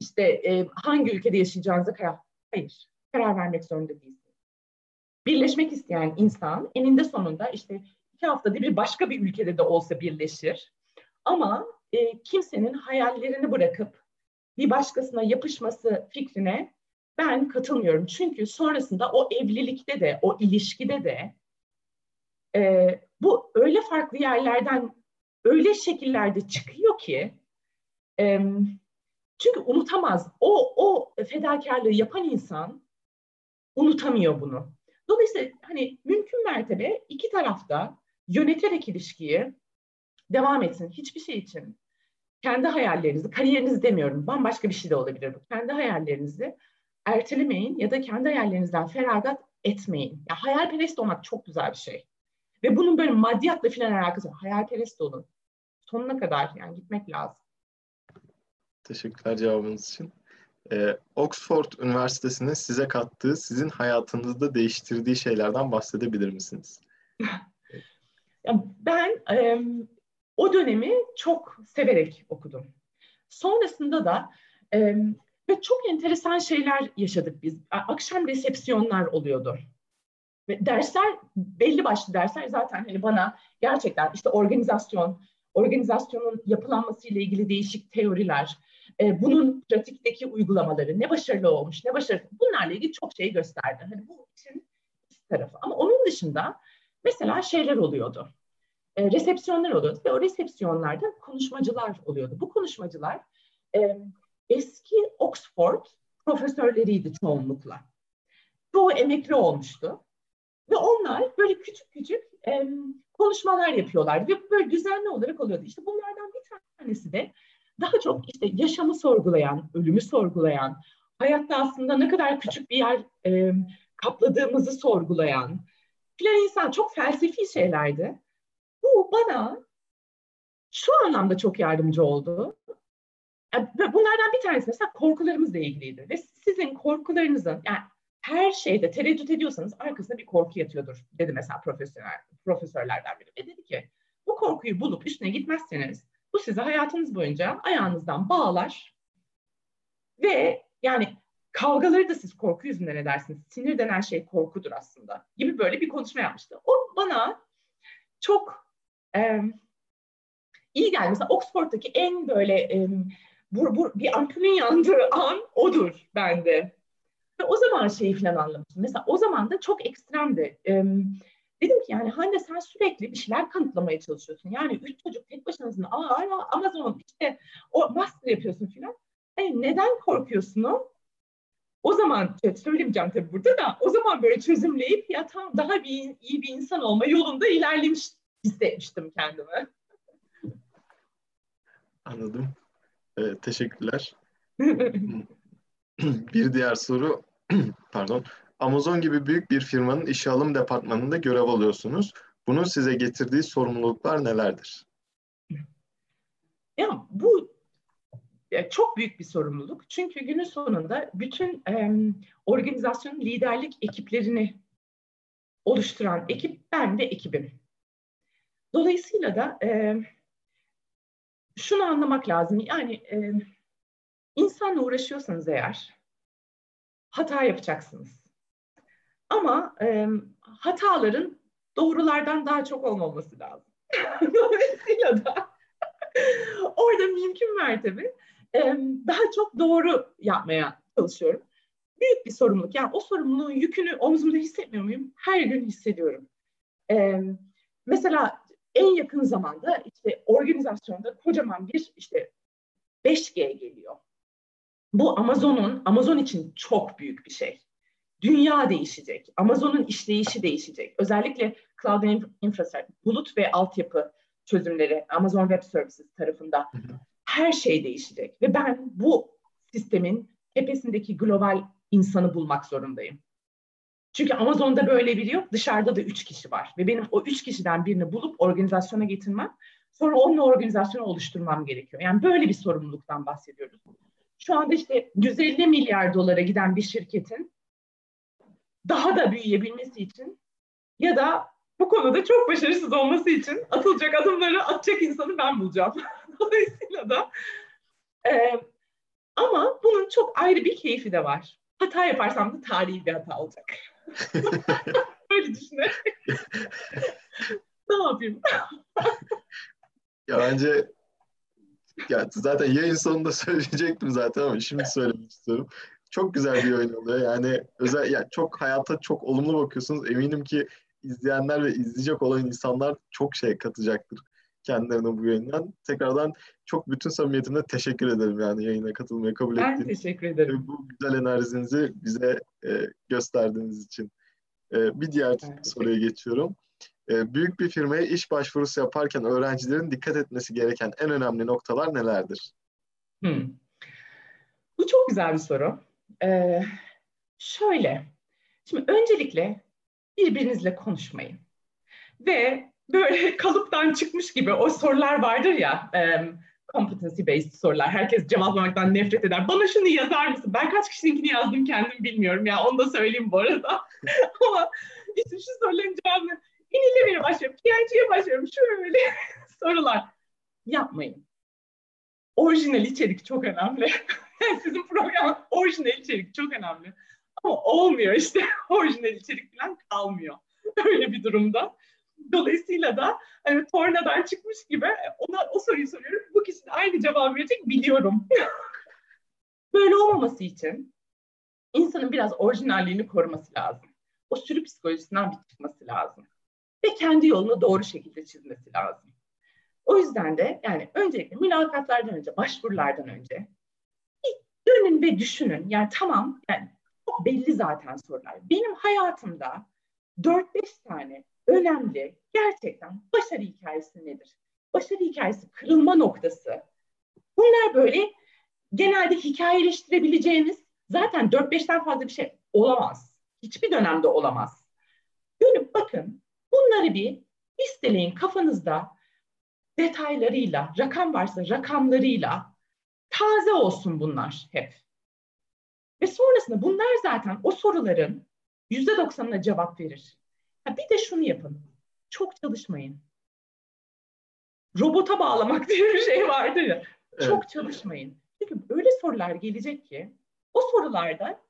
İşte hangi ülkede yaşayacağınıza karar. Hayır, karar vermek zorunda değilsiniz. Birleşmek isteyen insan eninde sonunda işte 2 haftada bir başka bir ülkede de olsa birleşir. Ama kimsenin hayallerini bırakıp bir başkasına yapışması fikrine ben katılmıyorum. Çünkü sonrasında o evlilikte de, o ilişkide de bu öyle farklı yerlerden, öyle şekillerde çıkıyor ki çünkü unutamaz. O fedakarlığı yapan insan unutamıyor bunu. Dolayısıyla hani mümkün mertebe iki tarafta yöneterek ilişkiyi devam etsin. Hiçbir şey için kendi hayallerinizi, kariyerinizi demiyorum, bambaşka bir şey de olabilir bu. Kendi hayallerinizi ertelemeyin ya da kendi hayallerinizden feragat etmeyin. Ya hayalperest olmak çok güzel bir şey. Ve bunun böyle maddiyatla falan alakası yok. Hayalperest olun. Sonuna kadar yani gitmek lazım. Teşekkürler cevabınız için. Oxford Üniversitesi'nin size kattığı, sizin hayatınızda değiştirdiği şeylerden bahsedebilir misiniz? Ben o dönemi çok severek okudum. Sonrasında da ve çok enteresan şeyler yaşadık biz. Akşam resepsiyonlar oluyordu. Ve dersler, belli başlı dersler zaten hani bana gerçekten işte organizasyonun yapılanması ile ilgili değişik teoriler, bunun pratikteki uygulamaları, ne başarılı olmuş, ne başarısız, bunlarla ilgili çok şey gösterdi. Hani bu için tarafı. Ama onun dışında mesela şeyler oluyordu. Resepsiyonlar oluyordu ve o resepsiyonlarda konuşmacılar oluyordu. Bu konuşmacılar eski Oxford profesörleriydi çoğunlukla. Çoğu emekli olmuştu. Ve onlar böyle küçük küçük konuşmalar yapıyorlardı. Ve böyle düzenli olarak oluyordu. İşte bunlardan bir tanesi de daha çok işte yaşamı sorgulayan, ölümü sorgulayan, hayatta aslında ne kadar küçük bir yer kapladığımızı sorgulayan filan insan, çok felsefi şeylerdi. Bu bana şu anlamda çok yardımcı oldu. Yani bunlardan bir tanesi mesela korkularımızla ilgiliydi. Ve sizin korkularınızın, yani her şeyde tereddüt ediyorsanız arkasında bir korku yatıyordur dedi mesela profesörlerden biri. Ve dedi ki bu korkuyu bulup üstüne gitmezseniz bu sizi hayatınız boyunca ayağınızdan bağlar ve yani kavgaları da siz korku yüzünden edersiniz. Sinir denen şey korkudur aslında gibi böyle bir konuşma yapmıştı. O bana çok iyi geldi. Mesela Oxford'daki en böyle bir ampulün yandığı an odur bende. Ve o zaman şeyi falan anlamıştım. Mesela o zaman da çok ekstremdi. Dedim ki yani Hande, sen sürekli bir şeyler kanıtlamaya çalışıyorsun. Yani 3 çocuk tek başınasın. Amazon işte o master yapıyorsun filan. Yani neden korkuyorsunuz? O zaman söylemeyeceğim tabii burada da, o zaman böyle çözümleyip ya tam daha iyi bir insan olma yolunda ilerlemiş hissetmiştim kendimi. Anladım. Teşekkürler. Bir diğer soru, pardon. Amazon gibi büyük bir firmanın işe alım departmanında görev alıyorsunuz. Bunun size getirdiği sorumluluklar nelerdir? Ya bu çok büyük bir sorumluluk. Çünkü günün sonunda bütün organizasyonun liderlik ekiplerini oluşturan ekip ben ve ekibim. Dolayısıyla da şunu anlamak lazım. Yani insanla uğraşıyorsanız eğer hata yapacaksınız. Ama hataların doğrulardan daha çok olmaması lazım. Dolayısıyla da orada mümkün mertebe daha çok doğru yapmaya çalışıyorum. Büyük bir sorumluluk. Yani o sorumluluğun yükünü omzumda hissetmiyor muyum? Her gün hissediyorum. Mesela en yakın zamanda işte organizasyonda kocaman bir işte 5G geliyor. Bu Amazon için çok büyük bir şey. Dünya değişecek. Amazon'un işleyişi değişecek. Özellikle cloud infrastructure, bulut ve altyapı çözümleri Amazon Web Services tarafında her şey değişecek. Ve ben bu sistemin tepesindeki global insanı bulmak zorundayım. Çünkü Amazon'da böyle biri yok, dışarıda da 3 kişi var. Ve benim o 3 kişiden birini bulup organizasyona getirmem, sonra onunla organizasyonu oluşturmam gerekiyor. Yani böyle bir sorumluluktan bahsediyoruz. Şu anda işte 150 milyar dolara giden bir şirketin daha da büyüyebilmesi için ya da bu konuda çok başarısız olması için atılacak adımları atacak insanı ben bulacağım. Dolayısıyla da ama bunun çok ayrı bir keyfi de var. Hata yaparsam da tarihi bir hata olacak. Böyle düşünerek. Ne yapayım? Ya bence ya zaten yayın sonunda söyleyecektim zaten ama şimdi söylemek istiyorum. Çok güzel bir oyun oluyor. Yani özel ya çok hayata çok olumlu bakıyorsunuz. Eminim ki izleyenler ve izleyecek olan insanlar çok şey katacaktır kendilerine bu yayından. Tekrardan çok bütün samimiyetimle teşekkür ederim yani yayına katılmaya kabul ettiğiniz için. Ben teşekkür ederim. Bu güzel enerjinizi bize gösterdiğiniz için. Bir diğer soruya geçiyorum. Büyük bir firmaya iş başvurusu yaparken öğrencilerin dikkat etmesi gereken en önemli noktalar nelerdir? Bu çok güzel bir soru. Şöyle, şimdi öncelikle birbirinizle konuşmayın. Ve böyle kalıptan çıkmış gibi o sorular vardır ya, competency based sorular. Herkes cevaplamaktan nefret eder. Bana şunu yazar mısın? Ben kaç kişininkini yazdım kendim bilmiyorum ya. Onu da söyleyeyim bu arada. Ama işte şu soruların cevabını İngilizceye başlıyorum, PIC'ye başlıyorum. Şöyle sorular. Yapmayın. Orijinal içerik çok önemli. Sizin program orijinal içerik çok önemli. Ama olmuyor işte. Orijinal içerik falan kalmıyor. Öyle bir durumda. Dolayısıyla da hani tornadan çıkmış gibi ona o soruyu soruyorum. Bu kişinin aynı cevabı verecek biliyorum. Böyle olmaması için insanın biraz orijinalliğini koruması lazım. O sürü psikolojisinden bir çıkması lazım. Ve kendi yolunu doğru şekilde çizmesi lazım. O yüzden de yani öncelikle mülakatlardan önce, başvurulardan önce bir dönün ve düşünün. Yani tamam, yani çok belli zaten sorular. Benim hayatımda 4-5 tane önemli gerçekten başarı hikayesi nedir? Başarı hikayesi, kırılma noktası. Bunlar böyle genelde hikayeleştirebileceğiniz zaten 4-5'ten fazla bir şey olamaz. Hiçbir dönemde olamaz. Dönüp bakın. Bunları bir listeleyin kafanızda detaylarıyla, rakam varsa rakamlarıyla taze olsun bunlar hep. Ve sonrasında bunlar zaten o soruların %90'ına cevap verir. Ha bir de şunu yapın, çok çalışmayın. Robota bağlamak diye bir şey vardır ya. Evet. Çok çalışmayın. Çünkü öyle sorular gelecek ki o sorularda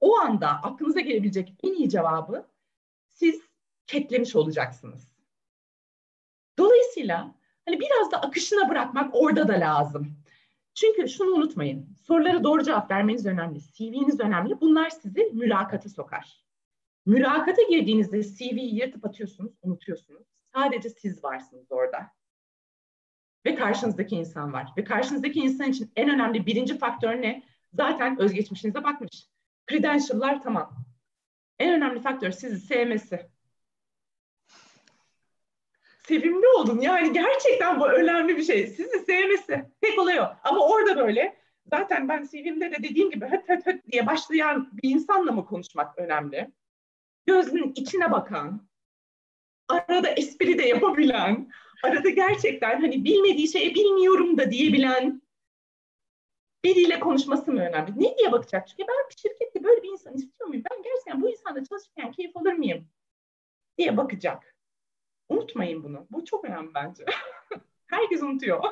o anda aklınıza gelebilecek en iyi cevabı siz ketlemiş olacaksınız. Dolayısıyla hani biraz da akışına bırakmak orada da lazım. Çünkü şunu unutmayın. Sorulara doğru cevap vermeniz önemli. CV'niz önemli. Bunlar sizi mülakata sokar. Mülakata girdiğinizde CV'yi yırtıp atıyorsunuz, unutuyorsunuz. Sadece siz varsınız orada. Ve karşınızdaki insan var. Ve karşınızdaki insan için en önemli birinci faktör ne? Zaten özgeçmişinize bakmış. Credential'lar tamam. En önemli faktör sizi sevmesi. Sevimli oldum. Yani gerçekten bu önemli bir şey. Sizi sevmesi. Tek olay o. Ama orada böyle Zaten ben CV'mde de dediğim gibi höt höt höt diye başlayan bir insanla mı konuşmak önemli? Gözünün içine bakan, arada espri de yapabilen, arada gerçekten hani bilmediği şeye bilmiyorum da diyebilen biriyle konuşması mı önemli? Ne diye bakacak? Çünkü ben bir şirkette böyle bir insan istiyor muyum? Ben gerçekten bu insanla çalışırken keyif alır mıyım diye bakacak. Unutmayın bunu. Bu çok önemli bence. Herkes unutuyor.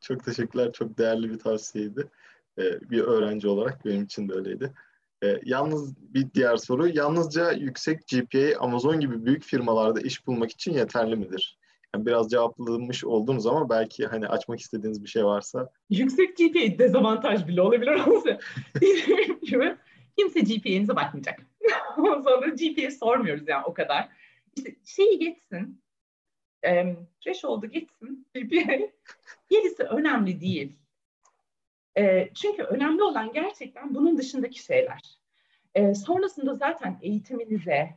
Çok teşekkürler. Çok değerli bir tavsiyeydi. Bir öğrenci olarak benim için de öyleydi. Yalnız bir diğer soru. Yalnızca yüksek GPA Amazon gibi büyük firmalarda iş bulmak için yeterli midir? Yani biraz cevaplamış oldunuz ama belki hani açmak istediğiniz bir şey varsa. Yüksek GPA dezavantaj bile olabilir olsa. Dediğim gibi kimse GPA'nize bakmayacak. O zaman GPA sormuyoruz yani o kadar. İşte şeyi geçsin. Threshold'u geçsin. Gerisi önemli değil. Çünkü önemli olan gerçekten bunun dışındaki şeyler. Sonrasında zaten eğitiminize,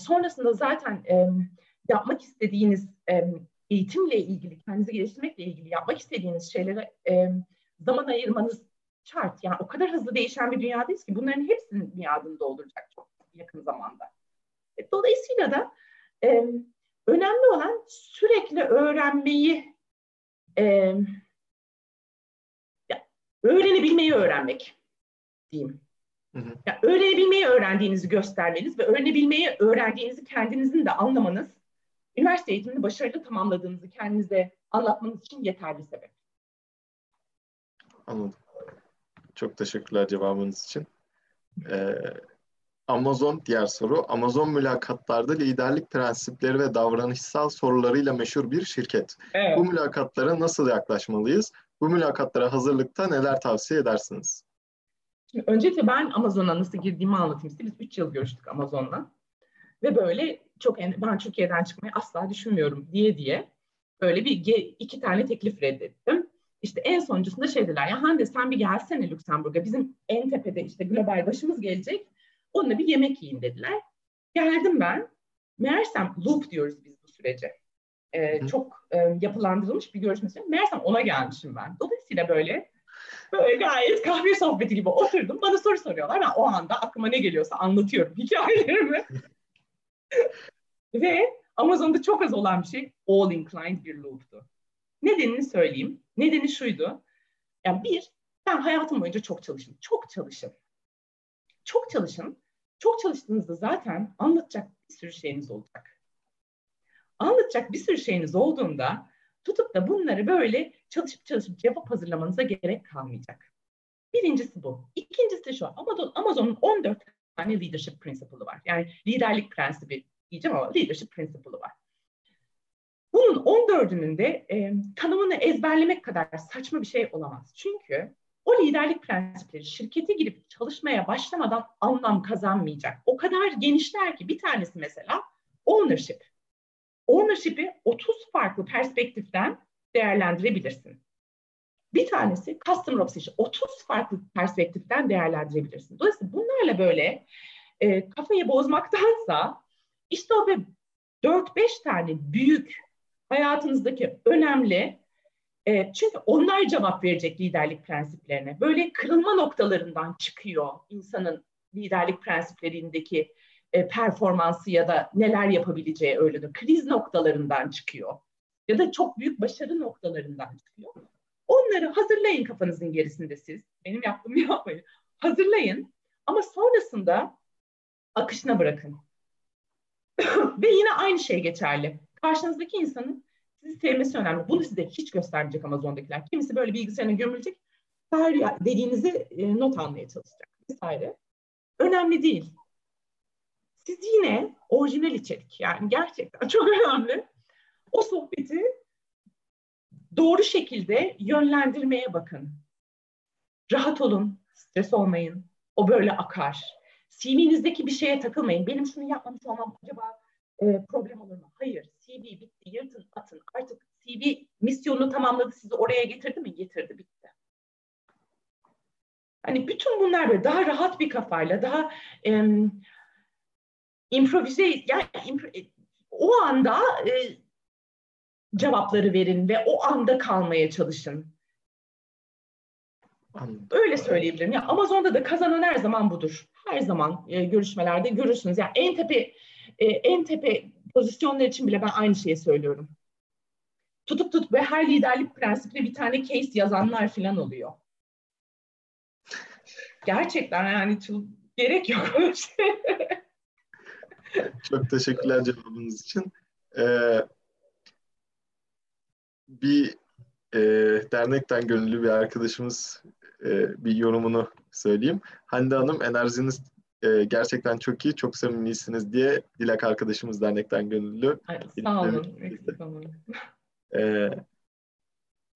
sonrasında zaten yapmak istediğiniz eğitimle ilgili, kendinizi geliştirmekle ilgili yapmak istediğiniz şeylere zaman ayırmanız şart. Yani o kadar hızlı değişen bir dünyadayız ki bunların hepsinin miadını dolduracak çok yakın zamanda. Dolayısıyla da önemli olan sürekli öğrenmeyi, öğrenebilmeyi öğrenmek diyeyim. Yani öğrenebilmeyi öğrendiğinizi göstermeniz ve öğrenebilmeyi öğrendiğinizi kendinizin de anlamanız, üniversite eğitimini başarılı tamamladığınızı kendinize anlatmanız için yeterli sebep. Anladım. Çok teşekkürler cevabınız için. Amazon, diğer soru. Amazon mülakatlarda liderlik prensipleri ve davranışsal sorularıyla meşhur bir şirket. Evet. Bu mülakatlara nasıl yaklaşmalıyız? Bu mülakatlara hazırlıkta neler tavsiye edersiniz? Şimdi öncelikle ben Amazon'a nasıl girdiğimi anlatayım size. Biz 3 yıl görüştük Amazon'la. Ve böyle çok ben Türkiye'den çıkmayı asla düşünmüyorum diye böyle bir 2 tane teklif reddettim. İşte en sonuncusunda şey dediler ya Hande sen bir gelsene Lüksemburg'a. Bizim en tepede işte global başımız gelecek. Onunla bir yemek yiyin dediler. Geldim ben. Meğersem loop diyoruz biz bu sürece. Çok yapılandırılmış bir görüşmesi. Meğersem ona gelmişim ben. Dolayısıyla böyle gayet kahve sohbeti gibi oturdum. Bana soru soruyorlar. Ben o anda aklıma ne geliyorsa anlatıyorum hikayelerimi. Ve Amazon'da çok az olan bir şey all inclined bir loop'tu. Nedenini söyleyeyim. Nedeni şuydu. Yani ben hayatım boyunca çok çalıştım. Çok çalıştığınızda zaten anlatacak bir sürü şeyiniz olacak. Anlatacak bir sürü şeyiniz olduğunda tutup da bunları böyle çalışıp cevap hazırlamanıza gerek kalmayacak. Birincisi bu. İkincisi de şu. Amazon'un 14 tane leadership principle'ı var. Yani liderlik prensibi diyeceğim ama leadership principle'ı var. Bunun 14'ünün de tanımını ezberlemek kadar saçma bir şey olamaz. Çünkü o liderlik prensipleri şirkete girip çalışmaya başlamadan anlam kazanmayacak. O kadar genişler ki bir tanesi mesela ownership. Ownership'i 30 farklı perspektiften değerlendirebilirsin. Bir tanesi customer obsession. 30 farklı perspektiften değerlendirebilirsin. Dolayısıyla bunlarla böyle kafayı bozmaktansa işte o 4-5 tane büyük hayatınızdaki önemli çünkü onlar cevap verecek liderlik prensiplerine. Böyle kırılma noktalarından çıkıyor insanın liderlik prensiplerindeki performansı ya da neler yapabileceği öyledir. Kriz noktalarından çıkıyor ya da çok büyük başarı noktalarından çıkıyor. Onları hazırlayın kafanızın gerisinde siz. Benim yaptığımı yapmayın. Hazırlayın ama sonrasında akışına bırakın. Ve yine aynı şey geçerli. Karşınızdaki insanın sizi sevmesi önemli. Bunu size hiç göstermeyecek Amazon'dakiler. Kimisi böyle bilgisayarına gömülecek, dediğinizi not almaya çalışacak vesaire. Önemli değil. Siz yine orijinal içerik, yani gerçekten çok önemli. O sohbeti doğru şekilde yönlendirmeye bakın. Rahat olun, stres olmayın. O böyle akar. CV'nizdeki bir şeye takılmayın. Benim şunu yapmamış olmam acaba problem olur mu? Hayır. CV bitti, yırtın, atın. Artık CV misyonunu tamamladı, sizi oraya getirdi mi? Getirdi, bitti. Hani bütün bunlar böyle daha rahat bir kafayla, daha o anda cevapları verin ve o anda kalmaya çalışın. Anladım. Öyle söyleyebilirim. Ya Amazon'da da kazanan her zaman budur. Her zaman görüşmelerde görürsünüz. Yani en tepe pozisyonlar için bile ben aynı şeyi söylüyorum. Tutup ve her liderlik prensibine bir tane case yazanlar falan oluyor. Gerçekten yani gerek yok öyle şey. Çok teşekkürler cevabınız için. Bir dernekten gönüllü bir arkadaşımız bir yorumunu söyleyeyim. Hande Hanım, enerjiniz gerçekten çok iyi, çok samimisiniz diye Dilek arkadaşımız dernekten gönüllü. Sağ olun.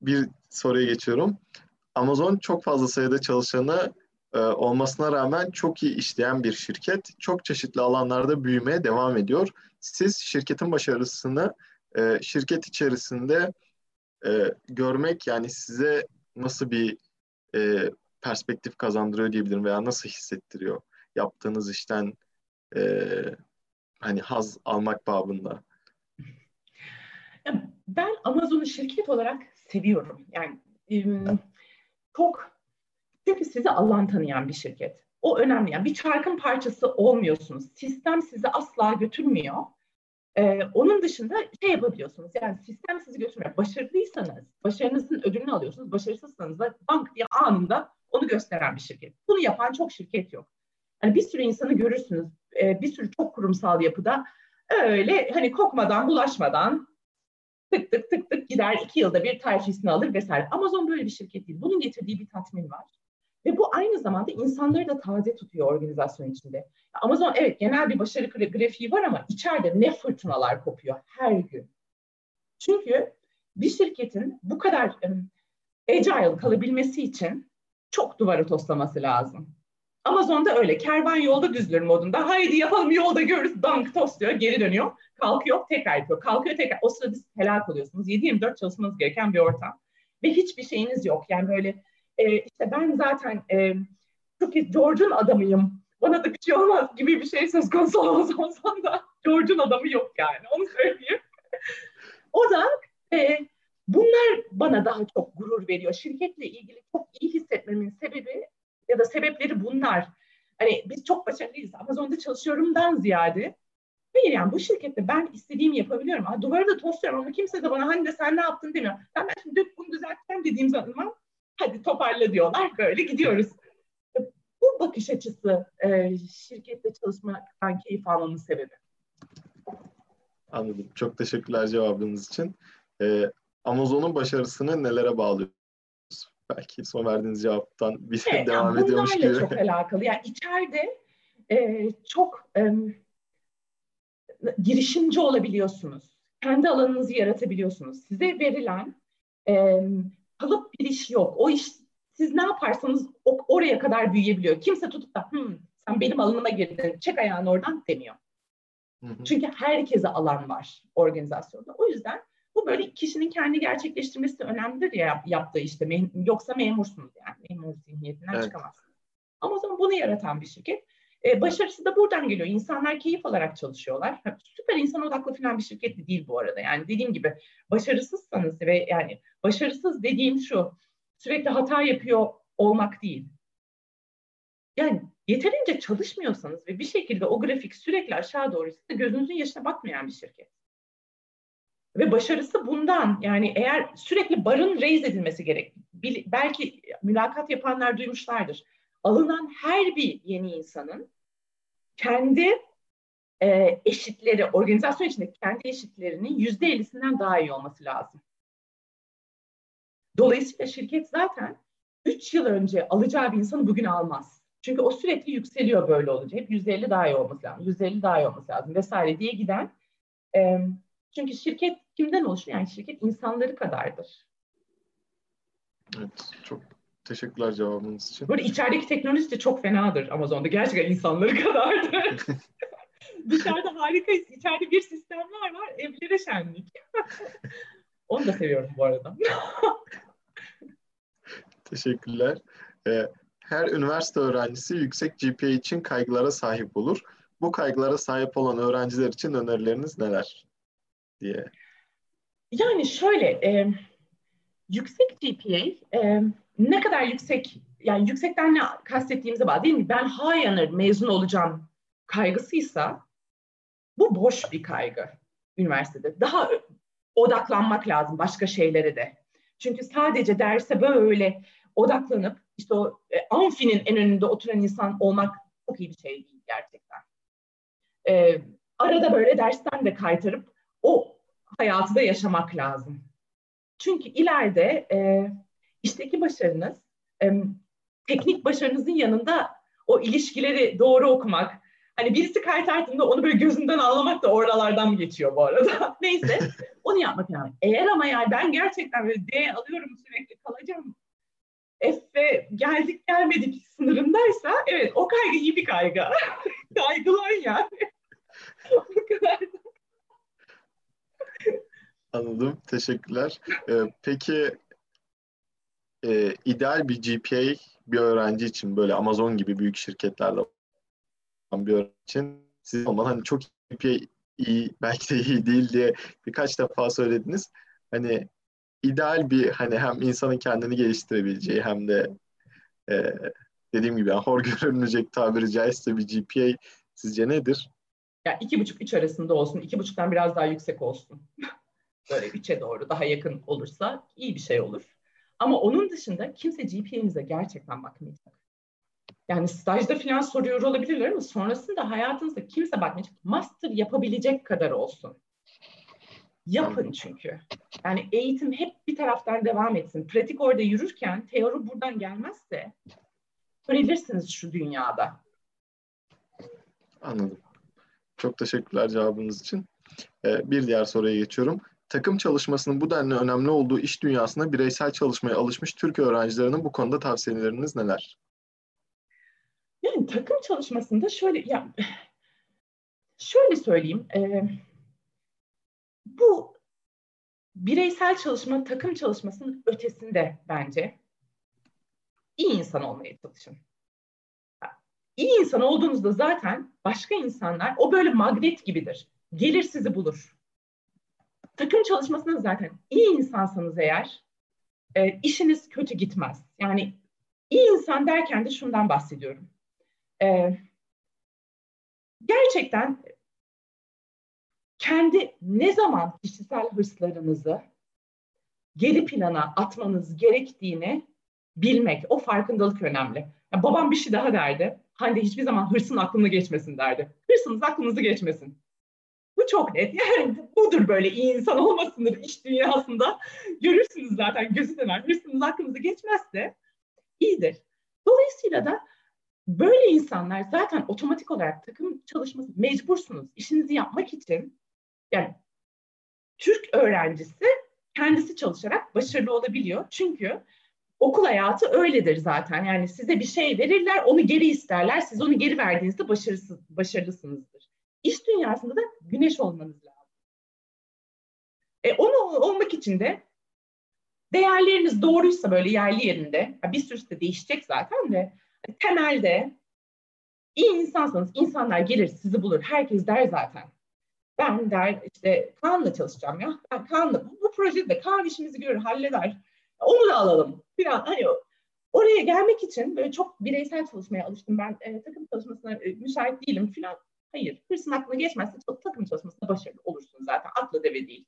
Bir soruya geçiyorum. Amazon çok fazla sayıda çalışanı olmasına rağmen çok iyi işleyen bir şirket. Çok çeşitli alanlarda büyümeye devam ediyor. Siz şirketin başarısını şirket içerisinde görmek, yani size nasıl bir perspektif kazandırıyor diyebilirim veya nasıl hissettiriyor yaptığınız işten hani haz almak babında? Ben Amazon'u şirket olarak seviyorum. Yani çok, çünkü sizi alan tanıyan bir şirket. O önemli. Yani bir çarkın parçası olmuyorsunuz. Sistem sizi asla götürmüyor. Onun dışında şey yapabiliyorsunuz. Yani sistem sizi götürmüyor. Başarılıysanız, başarınızın ödülünü alıyorsunuz. Başarısızsanız da bank diye anında onu gösteren bir şirket. Bunu yapan çok şirket yok. Yani bir sürü insanı görürsünüz. Bir sürü çok kurumsal yapıda öyle hani kokmadan, bulaşmadan tık tık tık tık gider, 2 yılda bir terfisini alır vesaire. Amazon böyle bir şirket değil. Bunun getirdiği bir tatmin var. Ve bu aynı zamanda insanları da taze tutuyor organizasyon içinde. Amazon evet genel bir başarı grafiği var ama içeride ne fırtınalar kopuyor her gün. Çünkü bir şirketin bu kadar agile kalabilmesi için çok duvara toslaması lazım. Amazon'da öyle kervan yolda düzülür modunda. Haydi yapalım yolda görürüz. Dank tosluyor, geri dönüyor. Kalkıyor, tekrar yapıyor. Kalkıyor, tekrar. O sırada siz helak oluyorsunuz. 7-24 çalışmanız gereken bir ortam. Ve hiçbir şeyiniz yok. Yani böyle işte ben zaten George'un adamıyım. Bana da bir şey olmaz gibi bir şey söz konusu olsam da George'un adamı yok yani. Onu söyleyeyim. O da bunlar bana daha çok gurur veriyor. Şirketle ilgili çok iyi hissetmemin sebebi ya da sebepleri bunlar. Hani biz çok başarılıyız, Amazon'da çalışıyorumdan ziyade. Hayır yani bu şirkette ben istediğimi yapabiliyorum. Ha, duvarı da tosluyorum ama kimse de bana Hande sen ne yaptın demiyor. Ben şimdi bunu düzelteceğim dediğim zaman hadi toparla diyorlar, böyle gidiyoruz. Bu bakış açısı şirkette çalışmaktan keyif almanın sebebi. Anladım. Çok teşekkürler cevabınız için. Amazon'un başarısını nelere bağlıyoruz? Belki son verdiğiniz cevaptan bir evet, devam yani ediyormuş gibi. Bunlarla çok alakalı. Yani içeride çok girişimci olabiliyorsunuz. Kendi alanınızı yaratabiliyorsunuz. Size verilen kalıp bir iş yok. O iş siz ne yaparsanız oraya kadar büyüyebiliyor. Kimse tutup da sen benim alanıma girdin, çek ayağını oradan demiyor. Hı-hı. Çünkü herkese alan var organizasyonda. O yüzden bu böyle kişinin kendi gerçekleştirmesi de önemlidir ya yaptığı işte. Yoksa memursunuz yani. Memur zihniyetinden evet, çıkamazsınız. Amazon bunu yaratan bir şirket. Başarısı da buradan geliyor. İnsanlar keyif alarak çalışıyorlar. Süper insan odaklı falan bir şirket de değil bu arada. Yani dediğim gibi başarısızsanız ve yani başarısız dediğim şu, sürekli hata yapıyor olmak değil. Yani yeterince çalışmıyorsanız ve bir şekilde o grafik sürekli aşağı doğru ise gözünüzün yaşına batmayan bir şirket. Ve başarısı bundan yani eğer sürekli barın raise edilmesi gerek. Belki mülakat yapanlar duymuşlardır. Alınan her bir yeni insanın kendi eşitleri, organizasyon içindeki kendi eşitlerinin %50'sinden daha iyi olması lazım. Dolayısıyla şirket zaten 3 yıl önce alacağı bir insanı bugün almaz. Çünkü o sürekli yükseliyor böyle olunca. Hep %50 daha iyi olması lazım, %50 daha iyi olması lazım vesaire diye giden. Çünkü şirket kimden oluşuyor? Yani şirket insanları kadardır. Evet, çok teşekkürler cevabınız için. Böyle içerideki teknoloji de çok fenadır Amazon'da. Gerçekten insanları kadardır. Dışarıda harikayız. İçeride bir sistemler var. Evlere şenlik. Onu da seviyorum bu arada. Teşekkürler. Her üniversite öğrencisi yüksek GPA için kaygılara sahip olur. Bu kaygılara sahip olan öğrenciler için önerileriniz neler? Diye. Yani şöyle, yüksek GPA ne kadar yüksek yani yüksekten ne kastettiğimize bağlı değil mi? Ben high-earner mezun olacağım kaygısıysa bu boş bir kaygı üniversitede. Daha odaklanmak lazım başka şeylere de. Çünkü sadece derse böyle odaklanıp işte o amfinin en önünde oturan insan olmak çok iyi bir şey değil gerçekten. Arada böyle dersten de kaytarıp o hayatı da yaşamak lazım. Çünkü ileride işteki başarınız, teknik başarınızın yanında o ilişkileri doğru okumak, hani birisi kaytarttığında onu böyle gözünden ağlamak da oralardan geçiyor bu arada. Neyse, onu yapmak lazım. Eğer ama yani ben gerçekten böyle D alıyorum sürekli kalacağım, F'e geldik gelmedik sınırındaysa evet o kaygı iyi bir kaygı. Kaygılan yani. O kadar. Anladım. Teşekkürler. Peki ideal bir GPA bir öğrenci için böyle Amazon gibi büyük şirketlerde olan bir öğrenci için siz ama hani çok GPA iyi belki de iyi değil diye birkaç defa söylediniz. Hani ideal bir hani hem insanın kendini geliştirebileceği hem de dediğim gibi yani hor görünecek tabiri caizse bir GPA sizce nedir? Ya 2,5-3 arasında olsun. 2,5'tan biraz daha yüksek olsun. Böyle 3'e doğru daha yakın olursa iyi bir şey olur. Ama onun dışında kimse GPA'nize gerçekten bakmayacak. Yani stajda falan soruyor olabilirler ama sonrasında hayatınızda kimse bakmayacak. Master yapabilecek kadar olsun. Yapın çünkü. Yani eğitim hep bir taraftan devam etsin. Pratik orada yürürken teori buradan gelmezse öğrenirsiniz şu dünyada. Anladım. Çok teşekkürler cevabınız için. Bir diğer soruya geçiyorum. Takım çalışmasının bu denli önemli olduğu iş dünyasında bireysel çalışmaya alışmış Türk öğrencilerinin bu konuda tavsiyeleriniz neler? Yani takım çalışmasında şöyle söyleyeyim. Bu bireysel çalışma takım çalışmasının ötesinde bence. İyi insan olmaya çalışın. İyi insan olduğunuzda zaten başka insanlar o böyle magnet gibidir. Gelir sizi bulur. Takım çalışmasında zaten iyi insansanız eğer işiniz kötü gitmez. Yani iyi insan derken de şundan bahsediyorum. Gerçekten kendi ne zaman kişisel hırslarınızı geri plana atmanız gerektiğini bilmek, o farkındalık önemli. Yani babam bir şey daha derdi. Hande hiçbir zaman hırsın aklına geçmesin derdi. Hırsınız aklınızı geçmesin. Bu çok net. Yani budur böyle iyi insan olmasındır iş dünyasında. Görürsünüz zaten gözü döner. Hırsınız aklınızı geçmezse iyidir. Dolayısıyla da böyle insanlar zaten otomatik olarak takım çalışması mecbursunuz. İşinizi yapmak için yani Türk öğrencisi kendisi çalışarak başarılı olabiliyor. Çünkü okul hayatı öyledir zaten. Yani size bir şey verirler, onu geri isterler. Siz onu geri verdiğinizde başarılısınızdır. İş dünyasında da güneş olmanız lazım. Onu olmak için de değerleriniz doğruysa böyle yerli yerinde, bir sürü de değişecek zaten de, temelde iyi insansanız insanlar gelir, sizi bulur. Herkes der zaten. Ben der işte Kaan'la çalışacağım ya. Ben Kaan'la, bu projede Kaan işimizi görür, halleder. Onu da alalım. Biraz hani oraya gelmek için böyle çok bireysel çalışmaya alıştım. Ben takım çalışmasına müsait değilim filan. Hayır. Hırsın aklına geçmezse takım çalışmasına başarılı olursun zaten. Atla deve değil.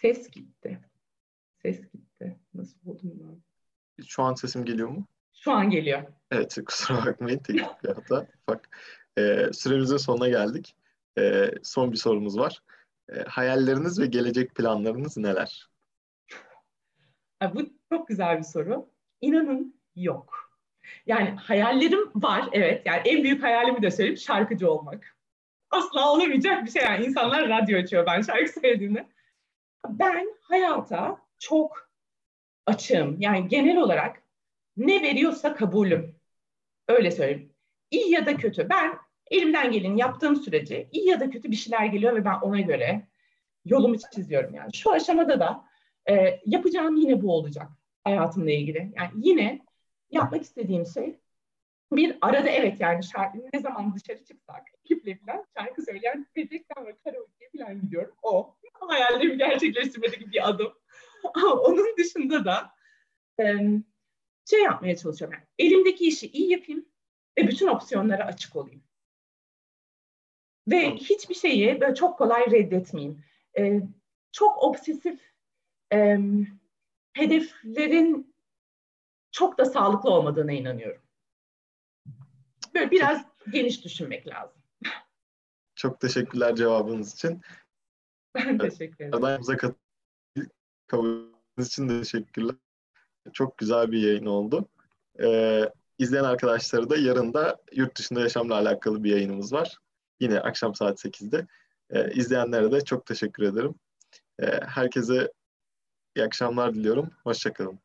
Ses gitti. Ses gitti. Nasıl oldu mu? Şu an sesim geliyor mu? Şu an geliyor. Evet. Kusura bakmayın. Teknik bir hata. Bak, süremizin sonuna geldik. Son bir sorumuz var. Hayalleriniz ve gelecek planlarınız neler? Bu çok güzel bir soru. İnanın yok. Yani hayallerim var, evet. Yani en büyük hayalimi de söyleyeyim, şarkıcı olmak. Asla olamayacak bir şey. Yani insanlar radyo açıyor ben şarkı söylediğimde. Ben hayata çok açığım. Yani genel olarak ne veriyorsa kabulüm. Öyle söyleyeyim. İyi ya da kötü. Ben elimden geleni yaptığım sürece iyi ya da kötü bir şeyler geliyor ve ben ona göre yolumu çiziyorum. Yani şu aşamada da yapacağım yine bu olacak hayatımla ilgili. Yani yine yapmak istediğim şey bir arada evet yani ne zaman dışarı çıksak ekiple falan şarkı söyleyen diyecekten ve karaoke falan gidiyorum. O hayallerimi gerçekleştirmedeki bir adım. Onun dışında da şey yapmaya çalışıyorum. Yani elimdeki işi iyi yapayım ve bütün opsiyonlara açık olayım. Ve hiçbir şeyi böyle çok kolay reddetmeyeyim. Çok obsesif hedeflerin çok da sağlıklı olmadığına inanıyorum. Böyle biraz geniş düşünmek lazım. Çok teşekkürler cevabınız için. Ben teşekkür ederim. Adayımıza katıldığınız için de teşekkürler. Çok güzel bir yayın oldu. İzleyen arkadaşları da yarın da yurt dışında yaşamla alakalı bir yayınımız var. Yine akşam saat 8'de. İzleyenlere de çok teşekkür ederim. Herkese iyi akşamlar diliyorum. Hoşça kalın.